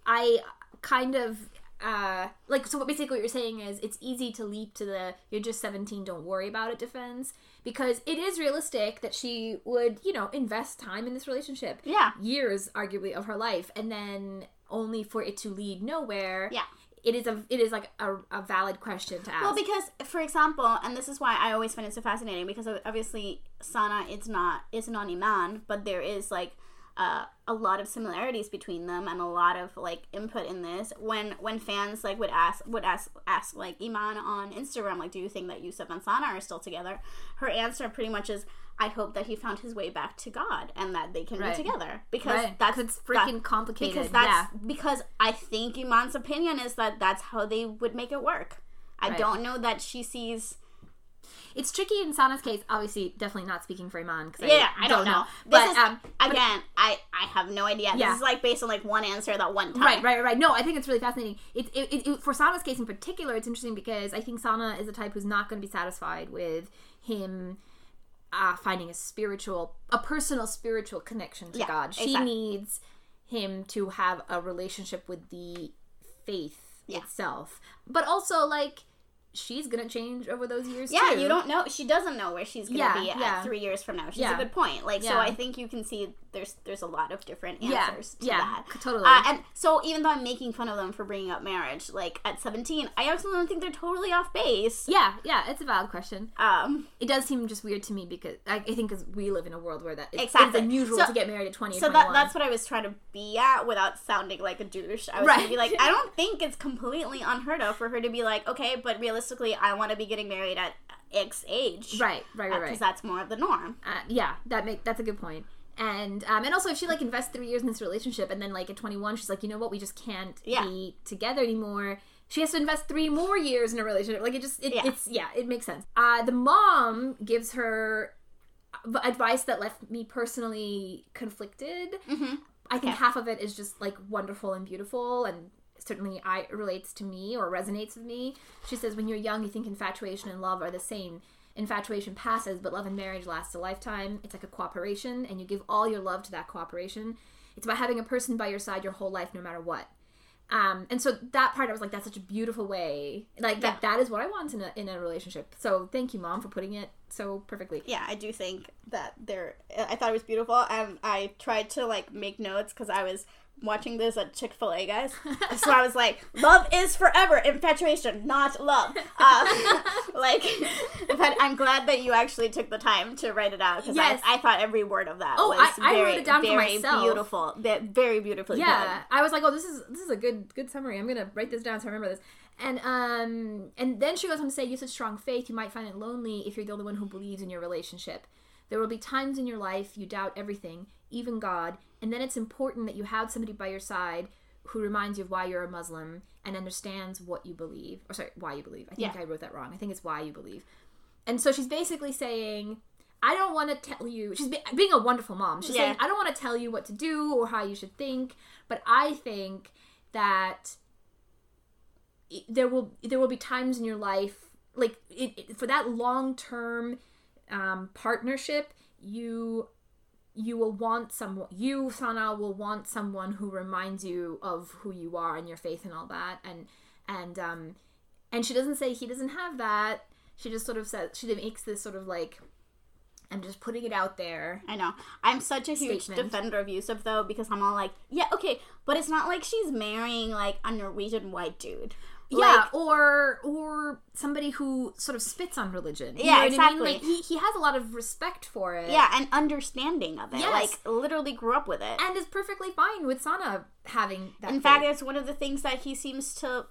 I kind of... Uh, like, so what basically what you're saying is it's easy to leap to the you're just seventeen, don't worry about it defense, because it is realistic that she would, you know, invest time in this relationship. Yeah. Years, arguably, of her life, and then only for it to lead nowhere. Yeah. It is, a, it is like, a, a valid question to ask. Well, because, for example, and this is why I always find it so fascinating, because obviously Sana is not, is non-Iman, but there is, like, uh, a lot of similarities between them and a lot of like input in this. When when fans like would ask would ask ask like Iman on Instagram, like, do you think that Yousef and Sana are still together? Her answer pretty much is, I hope that he found his way back to God and that they can right. be together. Because right. that's it's freaking that, complicated. Because that's yeah. because I think Iman's opinion is that that's how they would make it work. I right. don't know that she sees. It's tricky in Sana's case, obviously, definitely not speaking for Iman. Cause yeah, I, I don't, don't know. know. But this is, um, again, but, I, I have no idea. Yeah. This is like based on like one answer that one time. Right, right, right. No, I think it's really fascinating. It, it, it, it, for Sana's case in particular, it's interesting because I think Sana is the type who's not going to be satisfied with him uh, finding a spiritual, a personal spiritual connection to yeah, God. She exactly. needs him to have a relationship with the faith yeah. itself. But also, like, she's going to change over those years, yeah, too. Yeah, you don't know. She doesn't know where she's going to yeah, be at yeah. three years from now. She's yeah. a good point. Like, yeah. so I think you can see there's there's a lot of different answers yeah, to yeah, that. Yeah, totally. Uh, and so even though I'm making fun of them for bringing up marriage, like, at seventeen, I also don't think they're totally off base. Yeah, yeah, it's a valid question. Um, It does seem just weird to me because, I, I think because we live in a world where that is, exactly. it's unusual so, to get married at twenty, so that, that's what I was trying to be at without sounding like a douche. I was right. going to be like, I don't think it's completely unheard of for her to be like, okay, but realistically, I want to be getting married at X age. Right, right, right, right. Because that's more of the norm. Uh, yeah, that make that's a good point. And um, and also if she like invests three years in this relationship and then like at twenty-one she's like, you know what, we just can't yeah. be together anymore. She has to invest three more years in a relationship. Like it just, it, yeah. it's, yeah, it makes sense. Uh, the mom gives her advice that left me personally conflicted. Mm-hmm. I think yeah. half of it is just like wonderful and beautiful and certainly I relates to me or resonates with me. She says, when you're young, you think infatuation and love are the same. Infatuation passes, but love and marriage lasts a lifetime. It's like a cooperation, and you give all your love to that cooperation. It's about having a person by your side your whole life, no matter what. Um, and so that part, I was like, that's such a beautiful way. Like, yeah. that, that is what I want in a, in a relationship. So thank you, Mom, for putting it so perfectly. Yeah, I do think that there, I thought it was beautiful, and I tried to, like, make notes, because I was watching this at Chick-fil-A, guys. So I was like, love is forever. Infatuation, not love. Uh, like, but I'm glad that you actually took the time to write it out, because yes. I, I thought every word of that oh, was I, very, I wrote it down very for beautiful. Very beautifully yeah. done. Yeah, I was like, oh, this is this is a good good summary. I'm going to write this down so I remember this. And um, and then she goes on to say, you have such strong faith. You might find it lonely if you're the only one who believes in your relationship. There will be times in your life you doubt everything, even God, and then it's important that you have somebody by your side who reminds you of why you're a Muslim and understands what you believe. Or sorry, why you believe. I think yeah. I wrote that wrong. I think it's why you believe. And so she's basically saying, I don't want to tell you. She's be- being a wonderful mom. She's yeah. saying, I don't want to tell you what to do or how you should think, but I think that there will there will be times in your life, like it, it, for that long-term um, partnership, you... You will want someone, you, Sana, will want someone who reminds you of who you are and your faith and all that. And and um, and she doesn't say he doesn't have that. She just sort of says, she makes this sort of like, I'm just putting it out there. I know. I'm such a huge statement. defender of Yousef, though, because I'm all like, yeah, okay, but it's not like she's marrying like a Norwegian white dude. Yeah, like, or or somebody who sort of spits on religion. You yeah, know what exactly. I mean? Like, he, he has a lot of respect for it. Yeah, and understanding of it. Yes. Like, literally grew up with it. And is perfectly fine with Sana having that. In faith. fact, it's one of the things that he seems to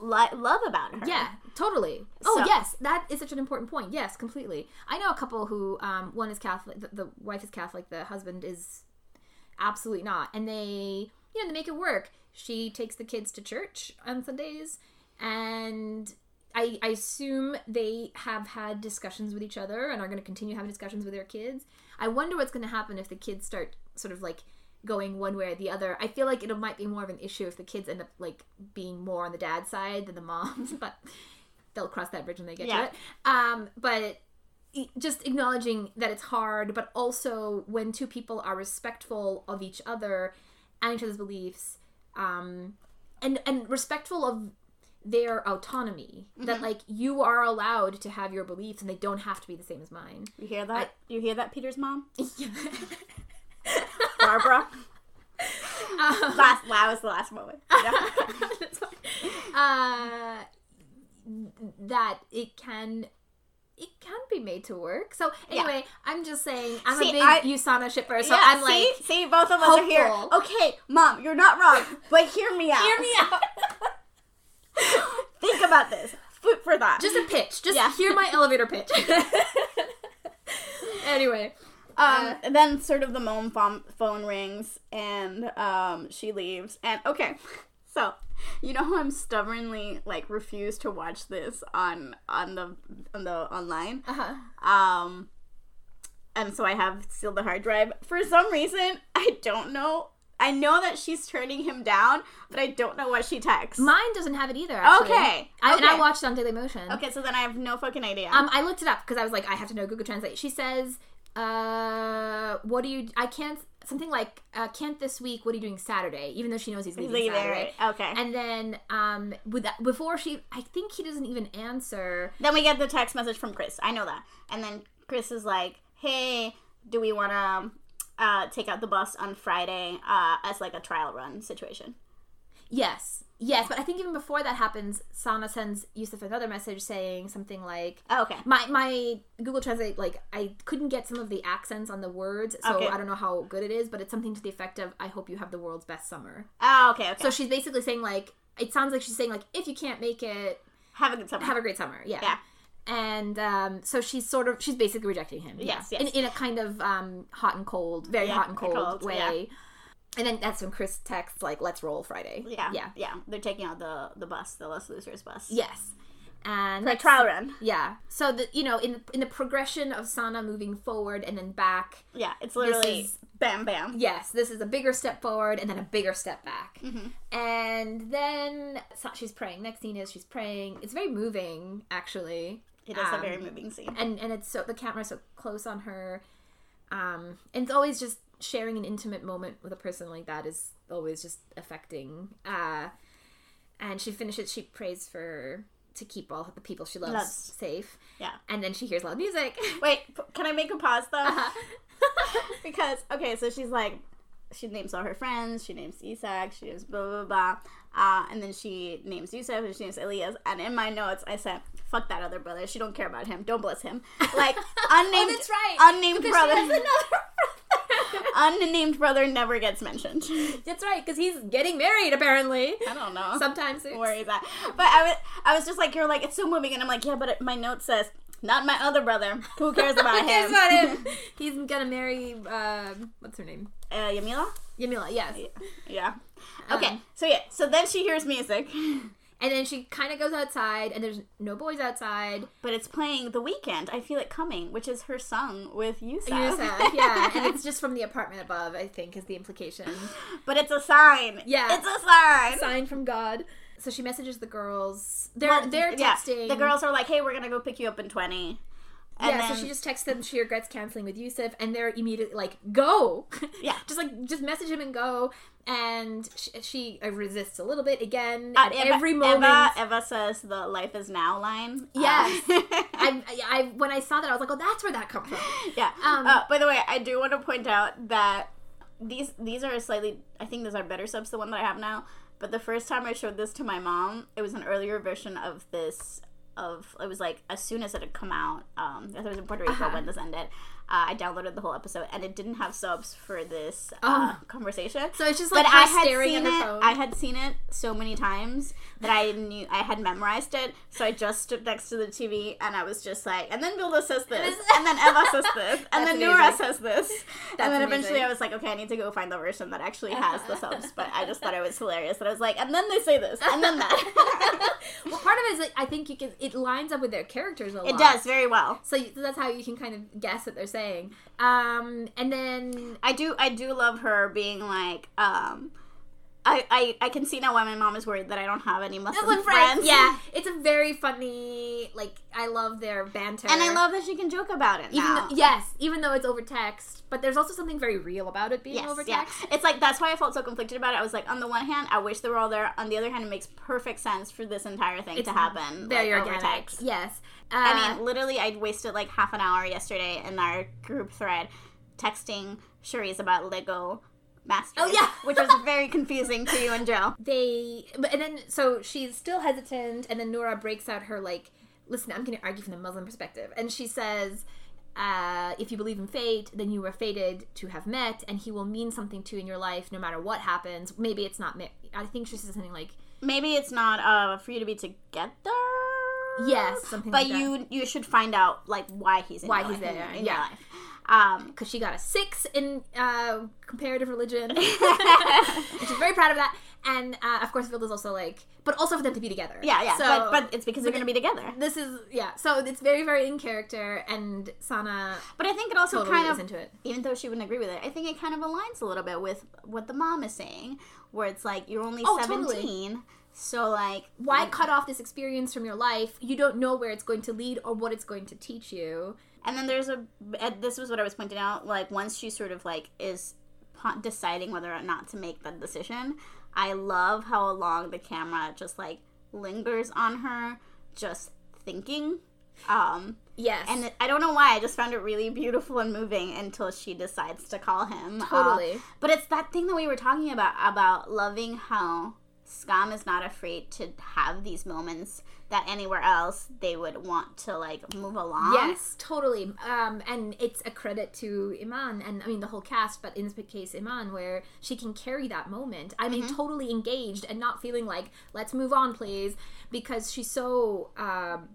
li- love about her. Yeah, totally. So. Oh, yes, that is such an important point. Yes, completely. I know a couple who, um, one is Catholic, the, the wife is Catholic, the husband is absolutely not. And they, you know, they make it work. She takes the kids to church on Sundays. And I, I assume they have had discussions with each other and are going to continue having discussions with their kids. I wonder what's going to happen if the kids start sort of like going one way or the other. I feel like it might be more of an issue if the kids end up like being more on the dad's side than the mom's, but they'll cross that bridge when they get yeah. to it. Um, but just acknowledging that it's hard, but also when two people are respectful of each other and each other's beliefs, um, and and respectful of their autonomy, mm-hmm. that like you are allowed to have your beliefs and they don't have to be the same as mine. You hear that? I, you hear that, Peter's mom? Yeah. Barbara. Um, last that was the last moment. Yeah. That's fine. Uh, that it can it can be made to work. So anyway, yeah. I'm just saying, I'm see, a big I, Usana shipper, so yeah, I'm see, like see, both of us hopeful. Are here. Okay, Mom, you're not wrong, but hear me out. Hear me out. Think about this. Food for that. Just a pitch. Just yeah. hear my elevator pitch. Anyway. Um, uh, and then sort of the mom phone, phone rings, and um, she leaves. And, okay, so, you know how I'm stubbornly, like, refuse to watch this on on the on the online? Uh-huh. Um, and so I have sealed the hard drive. For some reason, I don't know. I know that she's turning him down, but I don't know what she texts. Mine doesn't have it either, actually. Okay. I, okay. And I watched it on Dailymotion. Okay, so then I have no fucking idea. Um, I looked it up, because I was like, I have to know Google Translate. She says... Uh, what do you, I can't, something like, uh, can't this week, what are you doing Saturday? Even though she knows he's leaving Leave Saturday. It. Okay. And then, um, with that, before she, I think he doesn't even answer. Then we get the text message from Chris. I know that. And then Chris is like, hey, do we want to, uh, take out the bus on Friday, uh, as like a trial run situation? Yes. Yes, but I think even before that happens, Sana sends Yousef another message saying something like... Oh, okay. My my Google Translate, like, I couldn't get some of the accents on the words, so okay. I don't know how good it is, but it's something to the effect of, I hope you have the world's best summer. Oh, okay, okay. So she's basically saying, like, it sounds like she's saying, like, if you can't make it... Have a good summer. Have a great summer, yeah. Yeah. And um, so she's sort of, she's basically rejecting him. Yes, yeah. yes. In, in a kind of um, hot and cold, very yeah, hot and cold, cold way. Yeah. And then that's when Chris texts, like, let's roll Friday. Yeah. Yeah. Yeah. They're taking out the, the bus, the Los Losers bus. Yes. And... Like trial run. Yeah. So, the, you know, in in the progression of Sana moving forward and then back... Yeah. It's literally is, bam, bam. Yes. This is a bigger step forward and then a bigger step back. Mm-hmm. And then so she's praying. Next scene is she's praying. It's very moving, actually. It is um, a very moving scene. And, and it's so... The camera's so close on her. Um, and it's always just... Sharing an intimate moment with a person like that is always just affecting. Uh, and she finishes, she prays for, to keep all the people she loves, loves. safe. Yeah. And then she hears loud music. Wait, can I make a pause though? Uh-huh. Because, okay, so she's like, she names all her friends, she names Isak, she names blah, blah, blah. Uh, and then she names Yousef and she names Elias. And in my notes, I said, fuck that other brother. She don't care about him. Don't bless him. Like, unnamed, oh, that's right. unnamed because brother. She has another unnamed brother never gets mentioned. That's right, because he's getting married, apparently. I don't know. Sometimes it's... Where is that? But I was, I was just like, you're like, it's so moving. And I'm like, yeah, but it, my note says, not my other brother. Who cares about Who cares him? About him? He's going to marry, uh, what's her name? Uh, Yamila? Yamila, yes. Yeah. yeah. Okay, um, so yeah, so then she hears music. And then she kind of goes outside, and there's no boys outside. But it's playing The Weeknd, I Feel It Coming, which is her song with Yousef. Yousef, yeah. And it's just from the apartment above, I think, is the implication. But it's a sign. Yeah. It's a sign. A sign from God. So she messages the girls. They're, well, they're texting. Yeah. The girls are like, hey, we're going to go pick you up in twenty. And yeah, then... so she just texts them, she regrets canceling with Yousef, and they're immediately like, go! Yeah. Just like, just message him and go, and she, she resists a little bit again, uh, at Eva, every moment. Eva, Eva says the life is now line. Yes. Uh, I, I, when I saw that, I was like, oh, that's where that comes from. Yeah. Um, uh, by the way, I do want to point out that these, these are slightly, I think these are better subs, the one that I have now, but the first time I showed this to my mom, it was an earlier version of this... Of it was like as soon as it had come out, um, I thought it was in Puerto Rico uh-huh. when this ended. Uh, I downloaded the whole episode and it didn't have subs for this uh, oh. conversation. So it's just like I had staring at her phone. I had seen it so many times that I knew I had memorized it. So I just stood next to the T V and I was just like, and then Vilde says this, and then Eva says this, and then Noora says this, That's and then amazing. Eventually I was like, okay, I need to go find the version that actually has the subs. But I just thought it was hilarious that I was like, and then they say this, and then that. Well, part of it is like, I think you can. It lines up with their characters a lot. It does, very well. So that's how you can kind of guess what they're saying. Um, and then... I do I do love her being like, um, I, I, I can see now why my mom is worried that I don't have any Muslim friends. friends. Yeah, it's a very funny, like, I love their banter. And I love that she can joke about it even now. Though, yes, even though it's over text. But there's also something very real about it being yes, over text. Yeah. It's like, that's why I felt so conflicted about it. I was like, on the one hand, I wish they were all there. On the other hand, it makes perfect sense for this entire thing it's to happen. Very like, organic. Over text. Yes. Uh, I mean, literally, I wasted like half an hour yesterday in our group thread texting Cherise about Lego Master. Oh, yeah. Which was very confusing to you and Joe. They, but, and then, so she's still hesitant, and then Noora breaks out her, like, listen, I'm going to argue from the Muslim perspective. And she says, uh, if you believe in fate, then you were fated to have met, and he will mean something to you in your life no matter what happens. Maybe it's not, I think she said something like, maybe it's not uh, for you to be together. Yes, something but like that. But you you should find out, like, why he's in why your he's life. There, in yeah. Because um, she got a six in uh, comparative religion. And she's very proud of that. And, uh, of course, Vilde's also like, but also for them to be together. Yeah, yeah. So, but, but it's because but they're going to be together. This is, yeah. So it's very, very in character, and Sana But I think it also totally kind of, into it. Even though she wouldn't agree with it, I think it kind of aligns a little bit with what the mom is saying, where it's like, you're only oh, seventeen. Totally. So, like, why like, cut off this experience from your life? You don't know where it's going to lead or what it's going to teach you. And then there's a, this was what I was pointing out, like, once she sort of, like, is deciding whether or not to make that decision, I love how long the camera just, like, lingers on her just thinking. Um, yes. And it, I don't know why, I just found it really beautiful and moving until she decides to call him. Totally. Uh, but it's that thing that we were talking about, about loving how Skam is not afraid to have these moments that anywhere else they would want to, like, move along. Yes, totally. Um, and it's a credit to Iman, and, I mean, the whole cast, but in this case, Iman, where she can carry that moment. I mean, mm-hmm. totally engaged and not feeling like, let's move on, please, because she's so... Um,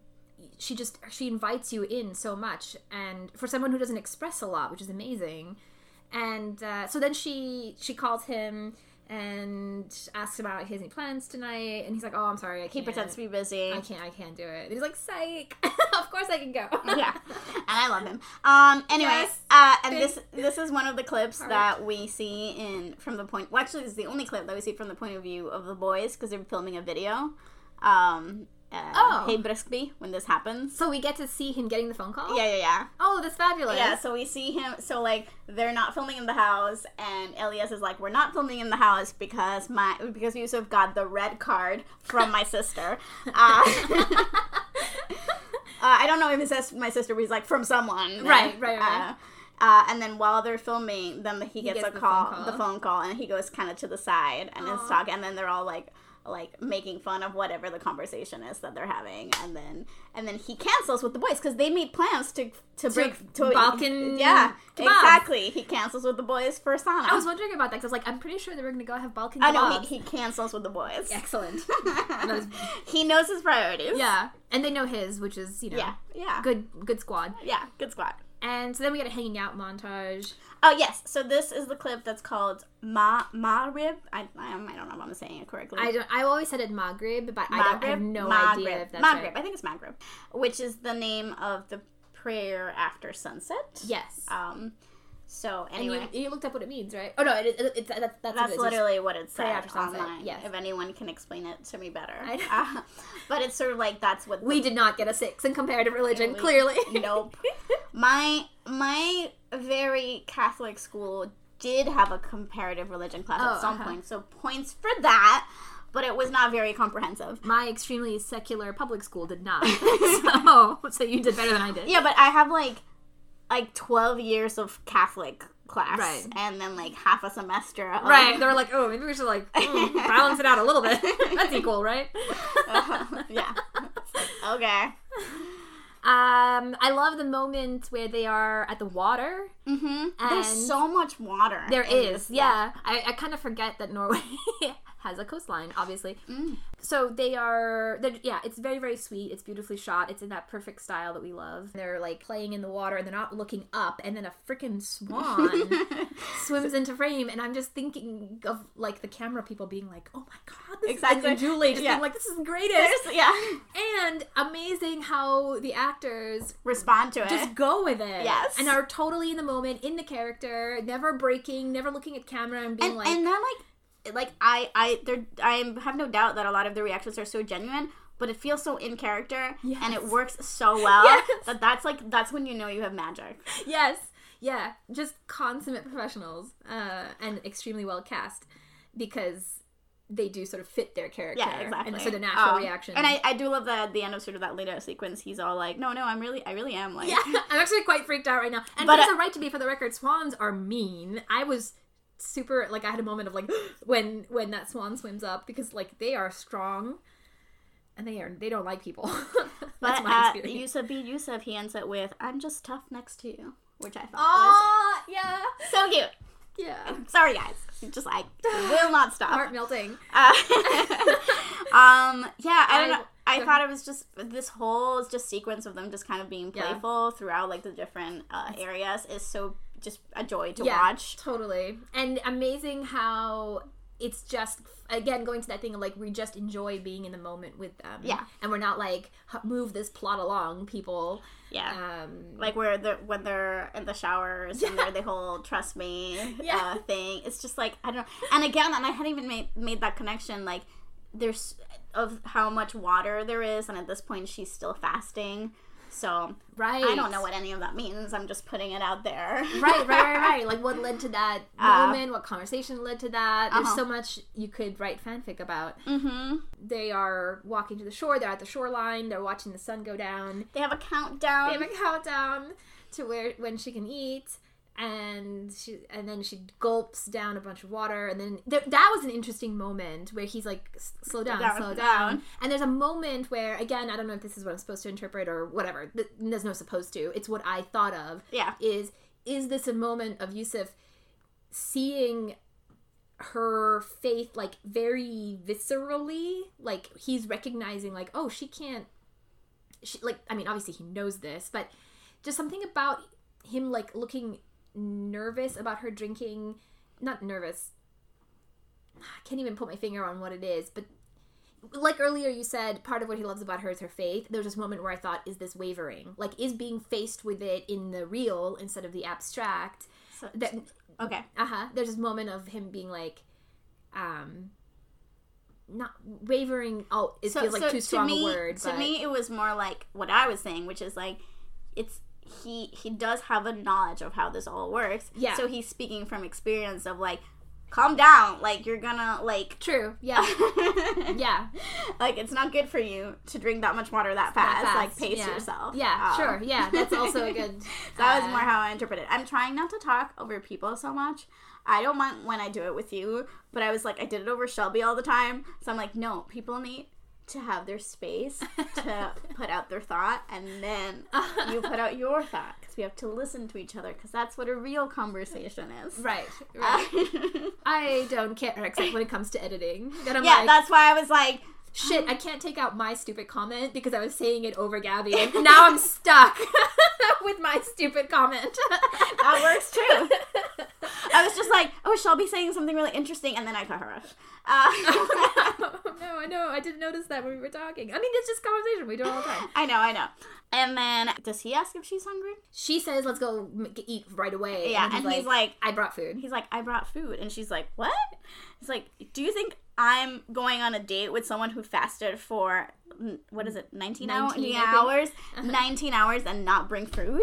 she just... She invites you in so much, and for someone who doesn't express a lot, which is amazing. And uh, so then she she calls him... and asked about he has any plans tonight, and he's like, oh, I'm sorry, I can't. He pretends to be busy. I can't, I can't do it. And he's like, psych, of course I can go. Yeah, and I love him. Um, anyways, yes. uh, and Big. this this is one of the clips All that right. we see in, from the point, well, actually, this is the only clip that we see from the point of view of the boys, because they're filming a video. Um, uh, oh. Hey, Briskby, when this happens. So we get to see him getting the phone call? Yeah, yeah, yeah. Oh, that's fabulous. Yeah, so we see him, so, like, they're not filming in the house, and Elias is like, we're not filming in the house because my, because Yousef got the red card from my sister. Uh, uh, I don't know if he says my sister, but he's like, from someone. Right, and, right, right. Uh, Uh, and then while they're filming, then he gets, he gets a call, phone call, the phone call, and he goes kind of to the side and Aww. is talking, and then they're all like, like making fun of whatever the conversation is that they're having, and then and then he cancels with the boys because they made plans to to, to bring to Balkan. Yeah, kebab. Exactly. He cancels with the boys for Sana. I was wondering about that because I was like, I'm pretty sure they were going to go have Balkan. I know he, he cancels with the boys. Excellent. He knows his priorities. Yeah, and they know his, which is you know, yeah, yeah. good good squad. Yeah, good squad. And so then we get a hanging out montage. Oh, yes. So this is the clip that's called Ma Maghrib. I, I I don't know if I'm saying it correctly. I don't. I always said it Maghrib, but Maghrib? I, don't, I have no Maghrib. idea if that's Maghrib. Right. I think it's Maghrib, which is the name of the prayer after sunset. Yes. Um. So anyway, and you, you looked up what it means, right? Oh no, it, it, it, it that's that's, that's what it literally what it said after sunset. Online. Yes. If anyone can explain it to me better, I know. Uh, but it's sort of like that's what we the, did not get a six in comparative religion. We, clearly, nope. My my very Catholic school did have a comparative religion class oh, at some uh-huh. point, so points for that. But it was not very comprehensive. My extremely secular public school did not. so, so you did better than I did. Yeah, but I have like like twelve years of Catholic class, right. and then like half a semester. Of... Right. They were like, oh, maybe we should like mm, balance it out a little bit. That's equal, right? uh, yeah. Okay. Um, I love the moment where they are at the water. Mm-hmm. There's so much water. There is, yeah. I, I kind of forget that Norway has a coastline, obviously. Mm. So they are, yeah, it's very, very sweet. It's beautifully shot. It's in that perfect style that we love. They're, like, playing in the water, and they're not looking up, and then a freaking swan swims into frame, and I'm just thinking of, like, the camera people being like, oh, my God, this exactly. is, and Julie just yeah. being like, this is the greatest. There's, yeah. And amazing how the actors respond to it. Just go with it. Yes. And are totally in the moment, in the character, never breaking, never looking at camera and being and, like... And they're like... Like, I I, there, I have no doubt that a lot of the reactions are so genuine, but it feels so in character, yes. and it works so well, yes. that that's, like, that's when you know you have magic. Yes. Yeah. Just consummate professionals uh, and extremely well cast because they do sort of fit their character. Yeah, exactly. And so the natural um, reaction. And I, I do love that at the end of sort of that later sequence, he's all like, no, no, I'm really, I really am, like... Yeah, I'm actually quite freaked out right now. And but, there's uh, a right to be, for the record, swans are mean. I was... super like I had a moment of like when when that swan swims up because like they are strong and they are they don't like people That's but my experience. Yousef beat Yousef, he ends it with, "I'm just tough next to you," which I thought oh, was yeah. so cute. Yeah. Sorry, guys. Just like, will not stop. Heart melting. Uh, um, yeah, I don't know. I thought it was just, this whole just sequence of them just kind of being playful yeah. throughout, like, the different uh, areas is so just a joy to yeah, watch. Totally. And amazing how it's just, again, going to that thing of, like, we just enjoy being in the moment with them. Yeah. And we're not, like, move this plot along, people. Yeah. Um, like, where they're, when they're in the showers yeah. and they're the whole trust me yeah. uh, thing. It's just, like, I don't know. And, again, and I hadn't even made, made that connection, like, there's, of how much water there is, and at this point she's still fasting. So right. I don't know what any of that means. I'm just putting it out there. Right, right, right, right. Like, what led to that uh, moment? What conversation led to that? There's uh-huh. so much you could write fanfic about. Mm-hmm. They are walking to the shore. They're at the shoreline. They're watching the sun go down. They have a countdown. They have a countdown to where when she can eat. And she, and then she gulps down a bunch of water, and then th- that was an interesting moment where he's like, "Slow down, down slow down. down." And there's a moment where, again, I don't know if this is what I'm supposed to interpret or whatever. Th- there's no supposed to. It's what I thought of. Yeah. Is is this a moment of Yousef seeing her faith, like, very viscerally? Like, he's recognizing, like, oh, she can't. She, like, I mean, obviously he knows this, but just something about him, like, looking nervous about her drinking, not nervous, I can't even put my finger on what it is, but like earlier you said, part of what he loves about her is her faith. There was this moment where I thought, is this wavering? Like, is being faced with it in the real instead of the abstract? So, that, okay. Uh-huh. There's this moment of him being like, um, not wavering, oh, it so, feels like so too strong to me, a word. To but, me, it was more like what I was saying, which is like, it's He he does have a knowledge of how this all works. Yeah. So he's speaking from experience of, like, calm down. Like, you're gonna, like... True. Yeah. yeah. Like, it's not good for you to drink that much water that fast. That fast. Like, pace yeah. yourself. Yeah, um, sure. Yeah, that's also a good... that uh, was more how I interpreted it. I'm trying not to talk over people so much. I don't mind when I do it with you, but I was like, I did it over Shelby all the time. So I'm like, no, people need... to have their space to put out their thought, and then you put out your thought, because we have to listen to each other, because that's what a real conversation is. Right, right. Uh, I don't care, except when it comes to editing. That I'm yeah, like, that's why I was like, shit, I can't take out my stupid comment because I was saying it over Gabby, and now I'm stuck with my stupid comment. That works too. I was just like, oh, Shelby's saying something really interesting, and then I cut her off. Uh, no, I know. I didn't notice that when we were talking. I mean, it's just conversation. We do it all the time. I know, I know. And then, does he ask if she's hungry? She says, let's go eat right away. Yeah, and he's, and like, he's like, I brought food. He's like, I brought food. And she's like, what? He's like, do you think I'm going on a date with someone who fasted for, what is it, nineteen hours? nineteen hours and not bring food?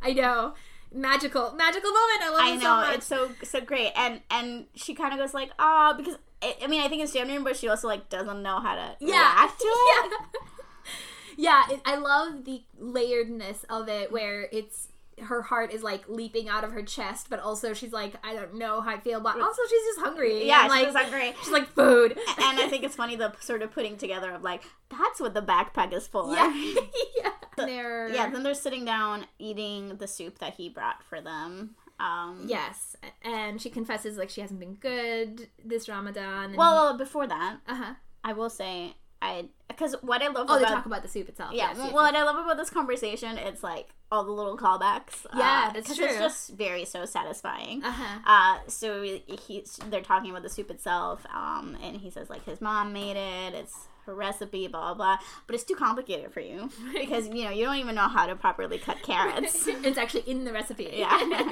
I know. Magical, magical moment. I love I it know, so much. It's so so great. And and she kind of goes like, oh, because, I, I mean, I think it's genuine, but she also, like, doesn't know how to yeah. react to it. Yeah, yeah it, I love the layeredness of it, where it's, her heart is, like, leaping out of her chest, but also she's like, I don't know how I feel, but also she's just hungry. Yeah, like, she's hungry. She's like, food. And I think it's funny, the sort of putting together of, like, that's what the backpack is for. Yeah. yeah. So, yeah, then they're sitting down eating the soup that he brought for them. Um, yes, and she confesses, like, she hasn't been good this Ramadan. And well, before that, uh-huh. I will say, I... Because what I love oh, about... Oh, they talk about the soup itself. Yeah, yeah well, what I love about this conversation, it's, like, all the little callbacks. Yeah, uh, that's true. Because it's just very so satisfying. Uh-huh. Uh, so he, they're talking about the soup itself, um, and he says, like, his mom made it, it's her recipe, blah, blah, blah. But it's too complicated for you because, you know, you don't even know how to properly cut carrots. It's actually in the recipe. Yeah.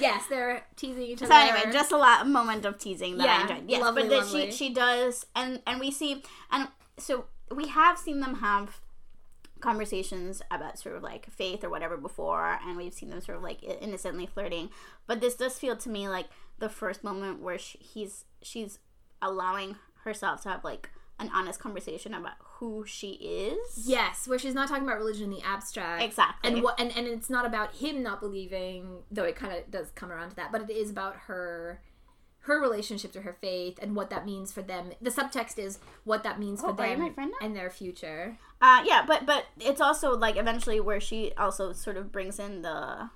Yes, they're teasing each other. So anyway, just a lot, moment of teasing that yeah, I enjoyed. Yes, lovely, but then she, she does, and, and we see... and. So we have seen them have conversations about sort of like faith or whatever before, and we've seen them sort of like innocently flirting. But this does feel to me like the first moment where she, he's she's allowing herself to have like an honest conversation about who she is. Yes, where she's not talking about religion in the abstract. Exactly. And what and, and it's not about him not believing, though it kind of does come around to that, but it is about her her relationship to her faith and what that means for them. The subtext is what that means oh, for them and their future. Uh, yeah, but but it's also, like, eventually where she also sort of brings in the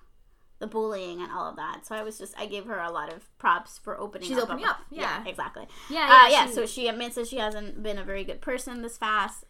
the bullying and all of that. So I was just, I gave her a lot of props for opening She's up. She's opening up, up. Yeah. yeah. Exactly. Yeah, yeah. Uh, yeah she, so she admits that she hasn't been a very good person this fast.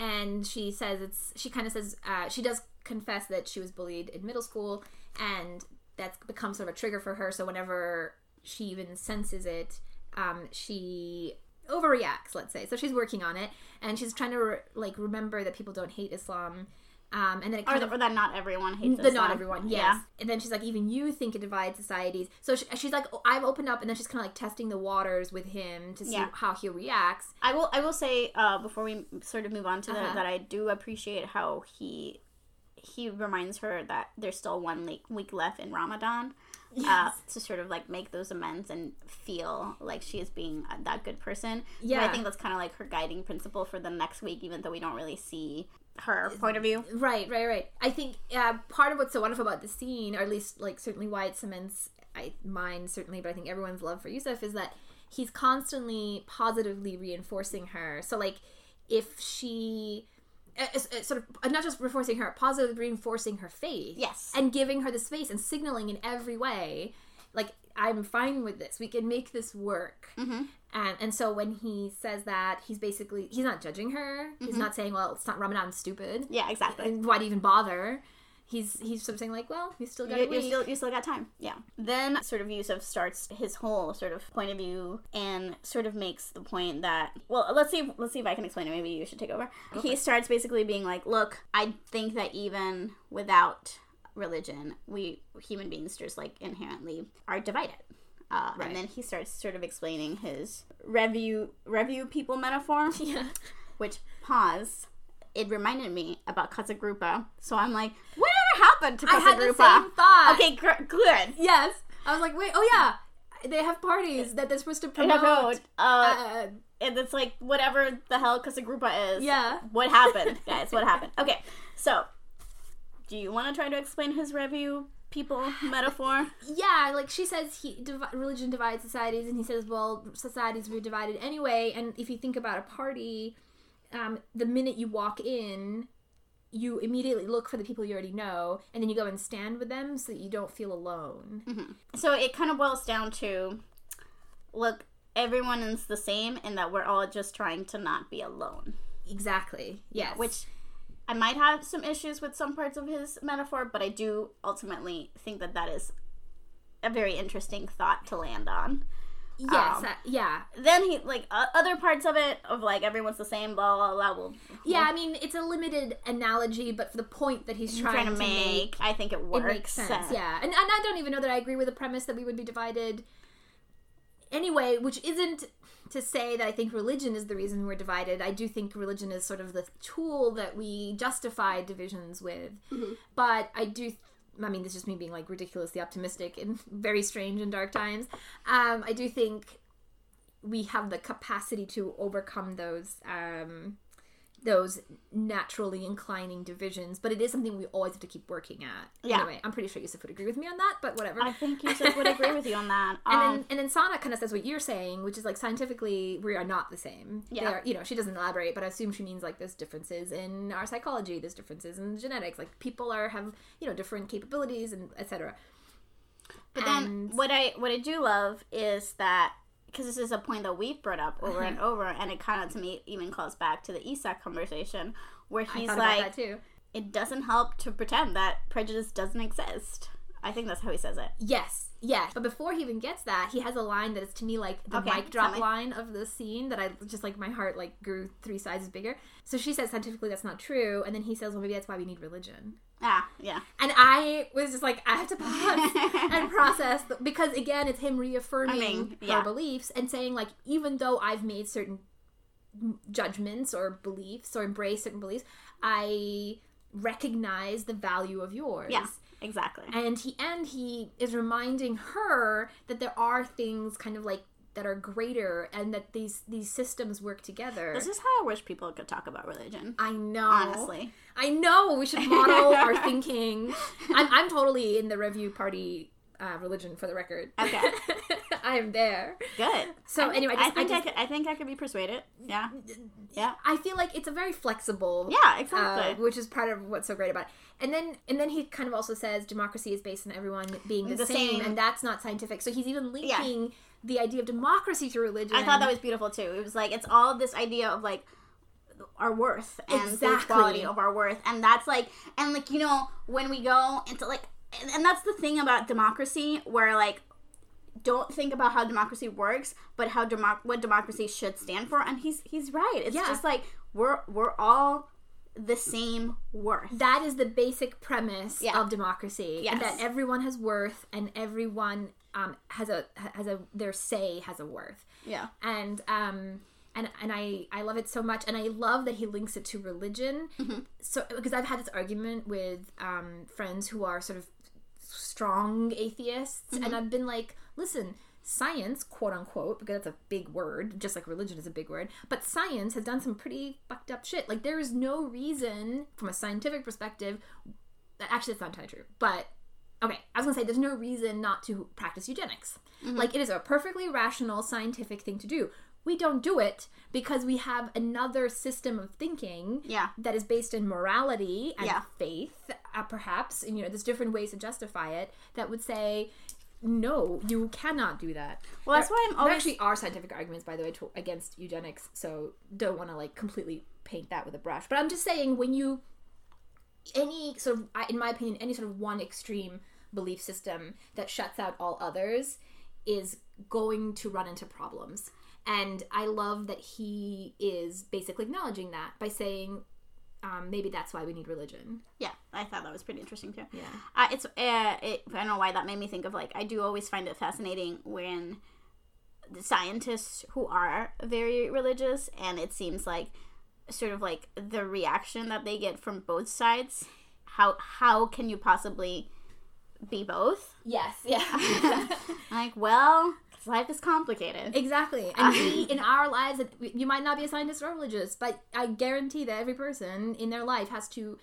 And she says it's, she kind of says, uh, she does confess that she was bullied in middle school, and that's become sort of a trigger for her. So whenever she even senses it, um, she overreacts, let's say. So she's working on it, and she's trying to, re- like, remember that people don't hate Islam. Um, and then it kind or, of, or that not everyone hates Islam. That not everyone, yes. Yeah. And then she's like, even you think it divides societies. So she, she's like, oh, I've opened up, and then she's kind of, like, testing the waters with him to see yeah. how he reacts. I will I will say, uh, before we sort of move on to uh-huh. that, that I do appreciate how he he reminds her that there's still one le- week left in Ramadan. Yes. Uh, to sort of, like, make those amends and feel like she is being that good person. Yeah. So I think that's kind of, like, her guiding principle for the next week, even though we don't really see her point of view. Right, right, right. I think uh, part of what's so wonderful about the scene, or at least, like, certainly why it cements I, mine, certainly, but I think everyone's love for Yousef, is that he's constantly positively reinforcing her. So, like, if she... sort of not just reinforcing her, positively reinforcing her faith. Yes. And giving her the space and signaling in every way, like, I'm fine with this. We can make this work. Mm-hmm. And and so when he says that, he's basically, he's not judging her. Mm-hmm. He's not saying, well, it's not Ramadan, stupid. Yeah, exactly. Why do you even bother? He's he's sort of saying, like, well, you still got you, a week. You still, you still got time. Yeah. Then sort of Yousef starts his whole sort of point of view and sort of makes the point that, well, let's see, let's see if I can explain it. Maybe you should take over. Okay. He starts basically being like, look, I think that even without religion, we human beings just, like, inherently are divided. Uh, right. And then he starts sort of explaining his review review people metaphor. Yeah. Which, pause, it reminded me about Casagrupa. So I'm like, what? Happened to Casa I had Grupa. The same thought. Okay, gr- good. Yes. I was like, wait, oh yeah, they have parties that they're supposed to promote. No, no, uh, uh, and it's like, whatever the hell Casa Grupa is. Yeah. What happened, guys? What happened? Okay, so, do you want to try to explain his review people metaphor? Yeah, like, she says he div- religion divides societies, and he says, well, societies were divided anyway, and if you think about a party, um, the minute you walk in, you immediately look for the people you already know, and then you go and stand with them so that you don't feel alone. Mm-hmm. So it kind of boils down to, look, everyone is the same in that we're all just trying to not be alone. Exactly, yes. Which I might have some issues with some parts of his metaphor, but I do ultimately think that that is a very interesting thought to land on. Yes, um, uh, yeah. Then he, like, uh, other parts of it, of, like, everyone's the same, blah, blah, blah, blah, blah. Yeah, I mean, it's a limited analogy, but for the point that he's trying, trying to, to make, make, I think it works. It makes sense, sense. yeah. And, and I don't even know that I agree with the premise that we would be divided anyway, which isn't to say that I think religion is the reason we're divided. I do think religion is sort of the tool that we justify divisions with. Mm-hmm. But I do think, I mean, this is just me being, like, ridiculously optimistic in very strange and dark times. Um, I do think we have the capacity to overcome those um, those naturally inclining divisions, but it is something we always have to keep working at. Yeah. Anyway, I'm pretty sure Yousef would agree with me on that, but whatever. I think Yousef would agree with you on that. Um, and then, and then Sana kind of says what you're saying, which is, like, scientifically, we are not the same. Yeah. They are, you know, she doesn't elaborate, but I assume she means, like, there's differences in our psychology, there's differences in genetics, like, people are, have, you know, different capabilities, and et cetera. But and... then, what I, what I do love is that, because this is a point that we've brought up over mm-hmm. and over, and it kind of, to me, even calls back to the Isak conversation, where he's like, it doesn't help to pretend that prejudice doesn't exist. I think that's how he says it. Yes, yes. But before he even gets that, he has a line that is, to me, like, the okay, mic drop line of the scene that I just, like, my heart, like, grew three sizes bigger. So she says, scientifically, that's not true. And then he says, well, maybe that's why we need religion. Ah, yeah. And I was just like, I have to pause and process. Because, again, it's him reaffirming I mean, yeah. her beliefs and saying, like, even though I've made certain judgments or beliefs or embraced certain beliefs, I recognize the value of yours. Yeah. Exactly. And he and he is reminding her that there are things kind of like that are greater and that these these systems work together. This is how I wish people could talk about religion. I know. Honestly. I know. We should model our thinking. I'm, I'm totally in the review party uh, religion for the record. Okay. I am there. Good. So I think, anyway, I, just, I think I, just, I, could, I think I could be persuaded. Yeah, yeah. I feel like it's a very flexible. Yeah, exactly. Uh, which is part of what's so great about it. And then, and then he kind of also says democracy is based on everyone being the, the same, same, and that's not scientific. So he's even linking yeah. the idea of democracy to religion. I thought that was beautiful too. It was like it's all this idea of like. Our worth and exactly. the quality of our worth, and that's like, and like, you know, when we go into like, and, and that's the thing about democracy, where like, don't think about how democracy works, but how democ- what democracy should stand for. And he's he's right. It's yeah. just like we're we're all the same worth. That is the basic premise yeah. of democracy, yes. and that everyone has worth, and everyone um has a has a their say has a worth. Yeah, and um. And and I, I love it so much. And I love that he links it to religion. Mm-hmm. So because I've had this argument with um, friends who are sort of strong atheists. Mm-hmm. And I've been like, listen, science, quote unquote, because that's a big word, just like religion is a big word. But science has done some pretty fucked up shit. Like there is no reason from a scientific perspective. Actually, that's not entirely true. But okay, I was going to say there's no reason not to practice eugenics. Mm-hmm. Like it is a perfectly rational scientific thing to do. We don't do it because we have another system of thinking yeah. that is based in morality and yeah. faith, uh, perhaps. And, you know, there's different ways to justify it that would say, no, you cannot do that. Well, there, that's why I'm always... There actually are scientific arguments, by the way, to, against eugenics, so don't want to, like, completely paint that with a brush. But I'm just saying, when you... Any sort of, in my opinion, any sort of one extreme belief system that shuts out all others is going to run into problems. And I love that he is basically acknowledging that by saying, um, maybe that's why we need religion. Yeah, I thought that was pretty interesting too. Yeah, uh, it's uh, it, I don't know why that made me think of like I do always find it fascinating when the scientists who are very religious, and it seems like sort of like the reaction that they get from both sides. How how can you possibly be both? Yes. Yeah. Like, well. Life is complicated. Exactly. And we, in our lives, you might not be a scientist or religious, but I guarantee that every person in their life has to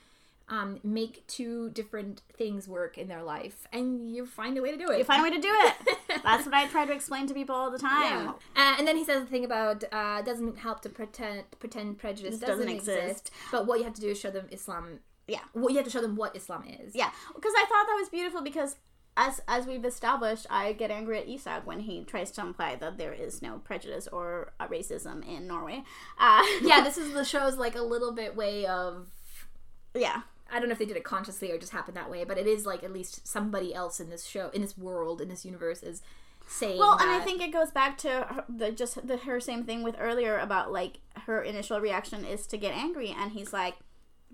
um, make two different things work in their life. And you find a way to do it. You find a way to do it. That's what I try to explain to people all the time. Yeah. Uh, and then he says the thing about, uh, doesn't help to pretend, pretend prejudice doesn't, doesn't exist. exist. But what you have to do is show them Islam. Yeah. Well, you have to show them what Islam is. Yeah. Because I thought that was beautiful because... As as we've established, I get angry at Isak when he tries to imply that there is no prejudice or uh, racism in Norway. Uh, yeah, this is the show's like a little bit way of... Yeah. I don't know if they did it consciously or just happened that way, but it is like at least somebody else in this show, in this world, in this universe is saying Well, that... and I think it goes back to her, the just the, her same thing with earlier about like her initial reaction is to get angry, and he's like,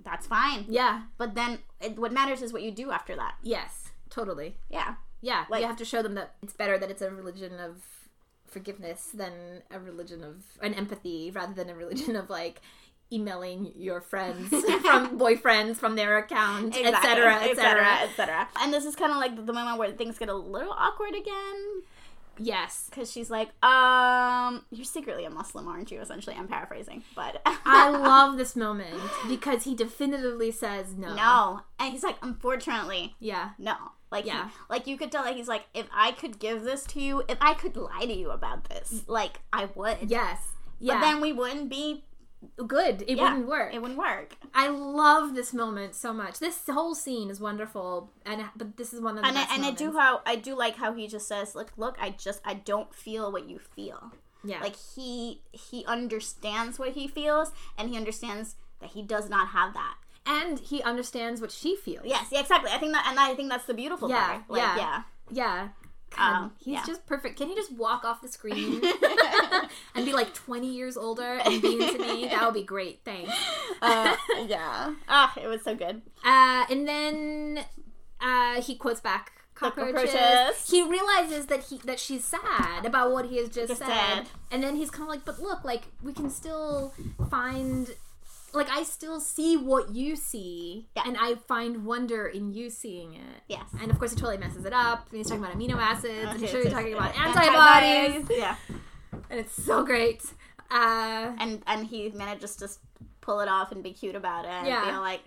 that's fine. Yeah. But then it, what matters is what you do after that. Yes. Totally. Yeah. Yeah. Like, you have to show them that it's better that it's a religion of forgiveness than a religion of an empathy rather than a religion of like emailing your friends from boyfriends from their account, et cetera, et cetera, et cetera. And this is kind of like the moment where things get a little awkward again. Yes. Because she's like, um, you're secretly a Muslim, aren't you? Essentially, I'm paraphrasing, but... I love this moment because he definitively says no. No. And he's like, unfortunately. Yeah. No. Like, yeah. He, like, you could tell, like, he's like, if I could give this to you, if I could lie to you about this, like, I would. Yes. Yeah. But then we wouldn't be... Good. It yeah, wouldn't work. It wouldn't work. I love this moment so much. This whole scene is wonderful, and but this is one of the and best I, and moments. I do how I do like how he just says, "Look, look, I just I don't feel what you feel." Yeah, like he he understands what he feels, and he understands that he does not have that, and he understands what she feels. Yes, yeah, exactly. I think that, and I think that's the beautiful yeah, part. Like, yeah, yeah, yeah. Um, he's yeah. just perfect. Can he just walk off the screen and be like twenty years older and be into me? That would be great. Thanks. Uh, yeah. Ah, it was so good. Uh, and then uh, he quotes back cockroaches. cockroaches. He realizes that he that she's sad about what he has just, just said. said, and then he's kind of like, "But look, like we can still find." Like, I still see what you see, yeah. and I find wonder in you seeing it. Yes. And, of course, he totally messes it up. And he's talking about amino acids. Okay, I'm sure you're talking about antibodies. antibodies. Yeah. And it's so great. Uh, and and he manages to just pull it off and be cute about it. Yeah. And be like...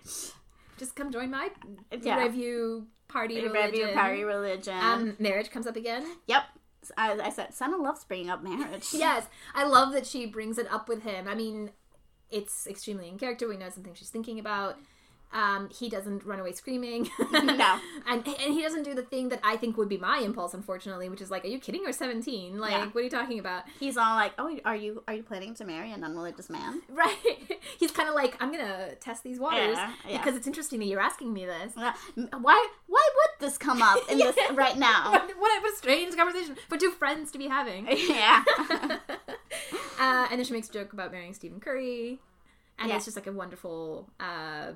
Just come join my yeah. review party religion. Review party religion. Um, marriage comes up again. Yep. I, I said, Sana loves bringing up marriage. Yes. I love that she brings it up with him. I mean, it's extremely in character. We know something she's thinking about. Um, he doesn't run away screaming. No. And and he doesn't do the thing that I think would be my impulse, unfortunately, which is like, are you kidding? We're seventeen. Like, yeah. What are you talking about? He's all like, oh, are you are you planning to marry an unreligious man? Right. He's kind of like, I'm going to test these waters yeah, yeah. because it's interesting that you're asking me this. Yeah. Why why would this come up in yeah. this right now? What a strange conversation for two friends to be having. Yeah. uh, and then she makes a joke about marrying Stephen Curry. And yeah. it's just like a wonderful... Uh,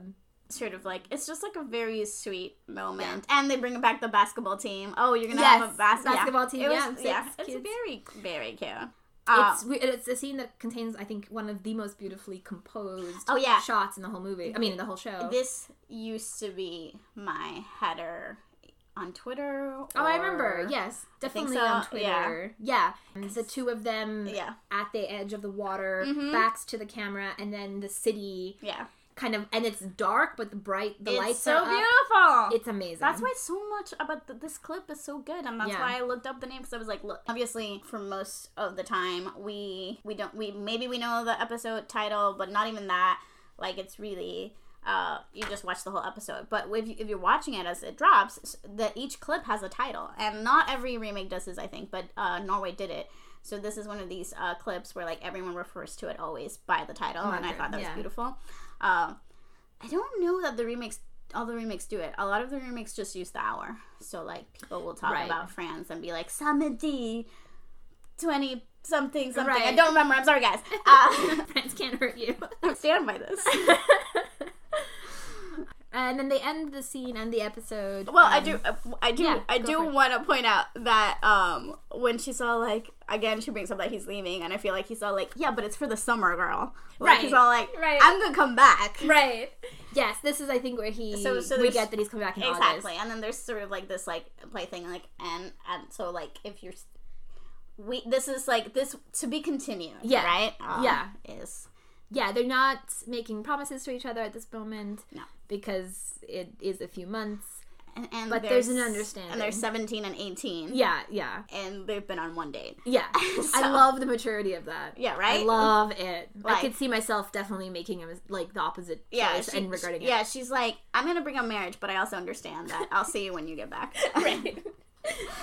sort of like it's just like a very sweet moment yeah. and they bring back the basketball team. Oh, you're gonna yes, have a bas- basketball yeah. team. It was, yeah, six yeah. Kids. It's very very cute. Um, it's it's a scene that contains I think one of the most beautifully composed oh, yeah. shots in the whole movie. I mean in the whole show. This used to be my header on Twitter. Or... Oh, I remember. Yes, definitely so. On Twitter. Yeah, yeah. the two of them yeah. at the edge of the water, mm-hmm. backs to the camera, and then the city. Yeah. Kind of, and it's dark, but the bright, the it's lights so are beautiful. Up. It's amazing. That's why so much about the, this clip is so good, and that's yeah. why I looked up the name because I was like, look, obviously, for most of the time, we we don't we maybe we know the episode title, but not even that. Like, it's really uh, you just watch the whole episode. But if you, if you're watching it as it drops, that each clip has a title, and not every remake does this, I think, but uh, Norway did it. So this is one of these uh, clips where like everyone refers to it always by the title, oh, and I thought that yeah. was beautiful. Uh, I don't know that the remakes, all the remakes do it. A lot of the remakes just use the hour. So, like, people will talk right. about France and be like, Samedi, twenty something, something. Right. I don't remember. I'm sorry, guys. Uh, France can't hurt you. Stand by this. And then they end the scene and the episode. Well, um, I do, I do, yeah, I do want to point out that um, when she saw, like, again, she brings up that he's leaving, and I feel like he's all like, yeah, but it's for the summer, girl. Like, right. He's all like, right. I'm going to come back. Right. Yes, this is, I think, where he, so, so we get that he's coming back in exactly. August. Exactly. And then there's sort of, like, this, like, play thing, like, and, and so, like, if you're, we, this is, like, this, to be continued, yeah. right? Um, yeah. Is... Yeah, they're not making promises to each other at this moment. No. Because it is a few months. And, and but there's, there's an understanding. And they're seventeen and eighteen. Yeah, yeah. And they've been on one date. Yeah. So. I love the maturity of that. Yeah, right? I love it. Like, I could see myself definitely making, like, the opposite yeah, choice she, and regretting she, it. Yeah, she's like, I'm going to bring up marriage, but I also understand that. I'll see you when you get back. Right.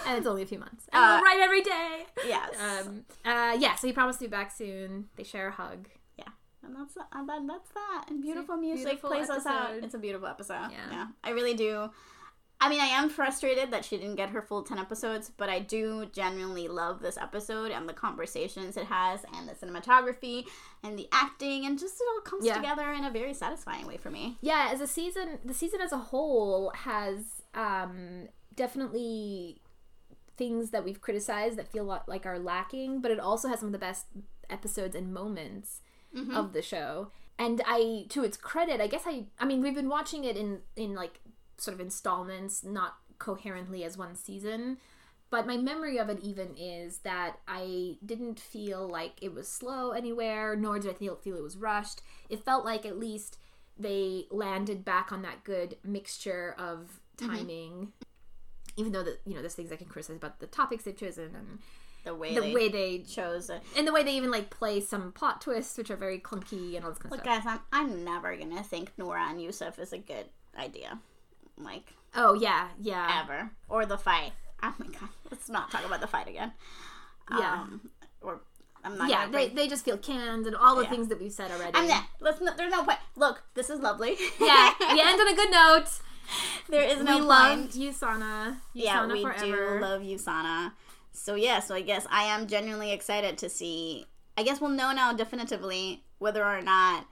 And it's only a few months. And uh, we'll write every day. Yes. Um, uh, yeah, so he promised to be back soon. They share a hug. And that's that. And then that's that. And beautiful music beautiful plays episode. Us out. It's a beautiful episode. Yeah. yeah. I really do. I mean, I am frustrated that she didn't get her full ten episodes, but I do genuinely love this episode and the conversations it has and the cinematography and the acting and just it all comes yeah. together in a very satisfying way for me. Yeah, as a season, the season as a whole has um, definitely things that we've criticized that feel like are lacking, but it also has some of the best episodes and moments. Mm-hmm. Of the show. And I, to its credit, I guess I, I mean, we've been watching it in, in like, sort of installments, not coherently as one season, but my memory of it even is that I didn't feel like it was slow anywhere, nor did I feel, feel it was rushed. It felt like at least they landed back on that good mixture of timing, mm-hmm. even though, the, you know, there's things I can criticize about the topics they've chosen and... The way, the they, way they chose it. And the way they even, like, play some plot twists, which are very clunky and all this kind of Look, stuff. Look, guys, I'm, I'm never going to think Noora and Yousef is a good idea. Like... Oh, yeah, yeah. Ever. Or the fight. Oh, my God. Let's not talk about the fight again. Yeah. Um, or... I'm not yeah, they, they just feel canned and all the yeah. things that we've said already. I'm not, let's not, there's no point. Look, this is lovely. Yeah, we end on a good note. There is no we point. We love you, Sana. You, yeah, Sana we forever. do love you, Sana. So, yeah, so I guess I am genuinely excited to see... I guess we'll know now definitively whether or not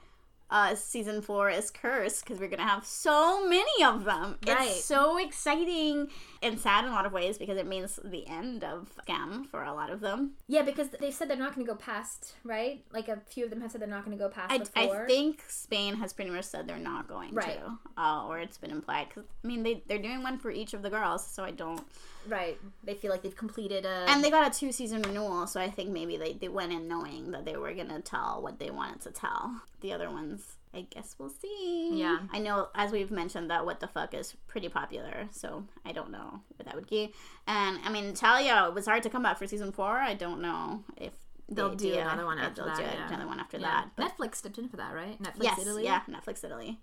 uh, Season four is cursed, because we're going to have so many of them. Right. It's so exciting and sad in a lot of ways, because it means the end of Skam for a lot of them. Yeah, because they've said they're not going to go past, right? Like, a few of them have said they're not going to go past I, the four. I think Spain has pretty much said they're not going right. to, uh, or it's been implied. Because, I mean, they, they're doing one for each of the girls, so I don't... Right. They feel like they've completed a... And they got a two-season renewal, so I think maybe they, they went in knowing that they were going to tell what they wanted to tell. The other ones happens. I guess we'll see. Yeah. I know, as we've mentioned, that What the Fuck is pretty popular, so I don't know what that would be. And, I mean, Italia was hard to come back for season four. I don't know if they'll the do idea, another one after that. They'll do yeah. another one after yeah. that. Netflix stepped in for that, right? Netflix yes, Italy? yeah, Netflix Italy,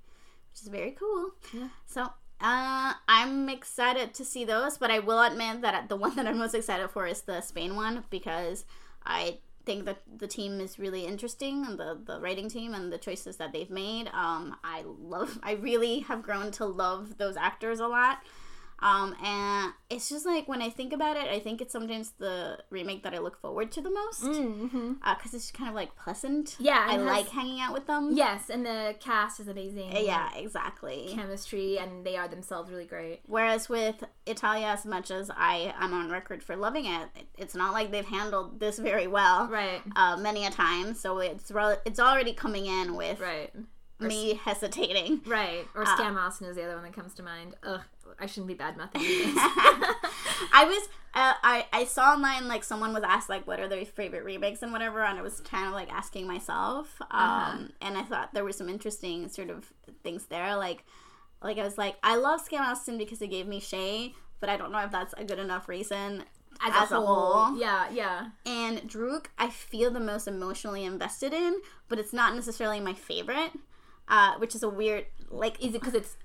which is very cool. Yeah. So, uh, I'm excited to see those, but I will admit that the one that I'm most excited for is the Spain one, because I... think that the team is really interesting, and the, the writing team and the choices that they've made. Um, I love, I really have grown to love those actors a lot. Um, and it's just like, when I think about it, I think it's sometimes the remake that I look forward to the most. Mm-hmm. Uh, cause it's kind of like pleasant. Yeah. I has, like hanging out with them. Yes. And the cast is amazing. Yeah, like, exactly. Chemistry, and they are themselves really great. Whereas with Italia, as much as I am on record for loving it, it's not like they've handled this very well. Right. Uh, many a time. So it's, re- it's already coming in with right. me or, hesitating. Right. Or Skam uh, España is the other one that comes to mind. Ugh. I shouldn't be bad mouthing these. I was, uh, I, I saw online, like, someone was asked, like, what are their favorite remakes and whatever, and I was kind of, like, asking myself, um, uh-huh. and I thought there were some interesting sort of things there, like, like, I was like, I love Skam España because it gave me Shay, but I don't know if that's a good enough reason as, as a whole. whole. Yeah, yeah. And Druck, I feel the most emotionally invested in, but it's not necessarily my favorite, uh, which is a weird, like, is it because it's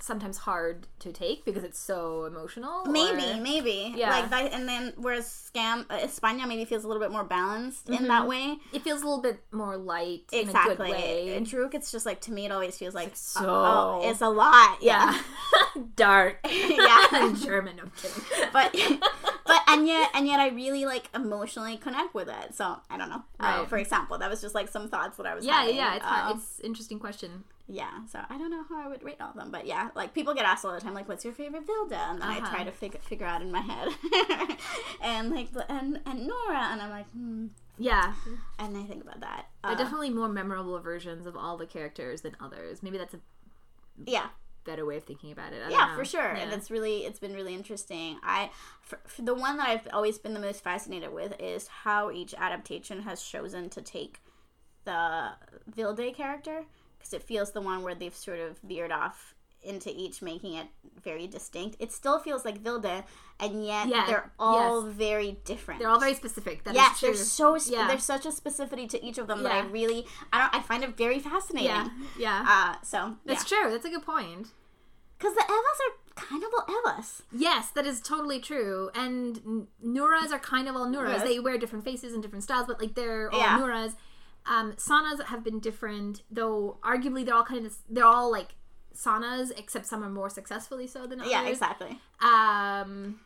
sometimes hard to take because it's so emotional. Maybe, or... maybe. Yeah. Like that, and then whereas Skam España maybe feels a little bit more balanced mm-hmm. in that way. It feels a little bit more light exactly. in a good way. And Druck, it's just like, to me, it always feels like, it's so... oh, oh, it's a lot. Yeah. yeah. Dark. yeah. I'm German, I'm kidding. But, but, and yet, and yet I really, like, emotionally connect with it. So, I don't know. Right. Uh, for example, that was just, like, some thoughts that I was yeah, having. Yeah, yeah. It's, uh, it's an interesting question. Yeah, so I don't know how I would rate all of them, but yeah, like, people get asked all the time, like, what's your favorite Vilde? And then uh-huh. I try to fig- figure out in my head. and, like, and, and Noora, and I'm like, hmm. Yeah. And I think about that. They're uh, definitely more memorable versions of all the characters than others. Maybe that's a yeah. better way of thinking about it. I yeah, don't know. for sure. Yeah. And it's really, it's been really interesting. I, for, for the one that I've always been the most fascinated with is how each adaptation has chosen to take the Vilde character. Because it feels the one where they've sort of veered off into each, making it very distinct. It still feels like Vilde, and yet yeah, they're all yes. very different. They're all very specific. That yes, is true. There's so sp- yeah. there's such a specificity to each of them yeah. that I really I don't I find it very fascinating. Yeah, yeah. Uh, so that's yeah. true. That's a good point. Because the Evas are kind of all Evas. Yes, that is totally true. And Nooras are kind of all Nooras. Yes. They wear different faces and different styles, but like they're all yeah. Nooras. Um, Sanas have been different, though arguably they're all kind of this, they're all like Sanas, except some are more successfully so than others. Yeah, exactly. Um,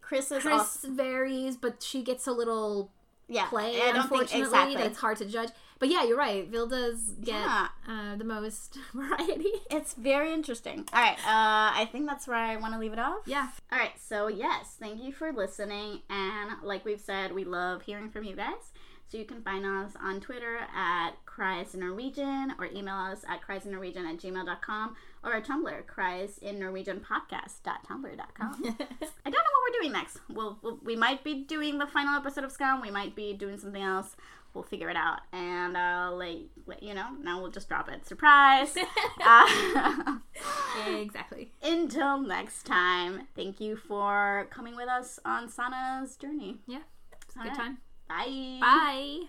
Chris is Chris awesome. varies, but she gets a little yeah, play, I don't unfortunately. Think exactly. It's hard to judge. But yeah, you're right. Vildes get yeah. uh, the most variety. It's very interesting. All right. Uh, I think that's where I want to leave it off. Yeah. All right. So yes, thank you for listening. And like we've said, we love hearing from you guys. So you can find us on Twitter at Cries in Norwegian or email us at criesinnorwegian at gmail dot com or our Tumblr, criesinnorwegianpodcast dot tumblr dot com. I don't know what we're doing next. We'll, we'll, we might be doing the final episode of Skam. We might be doing something else. We'll figure it out. And I'll let, let you know. Now we'll just drop it. Surprise. uh, exactly. Until next time, thank you for coming with us on Sana's journey. Yeah. It's a good right. time. Bye. Bye.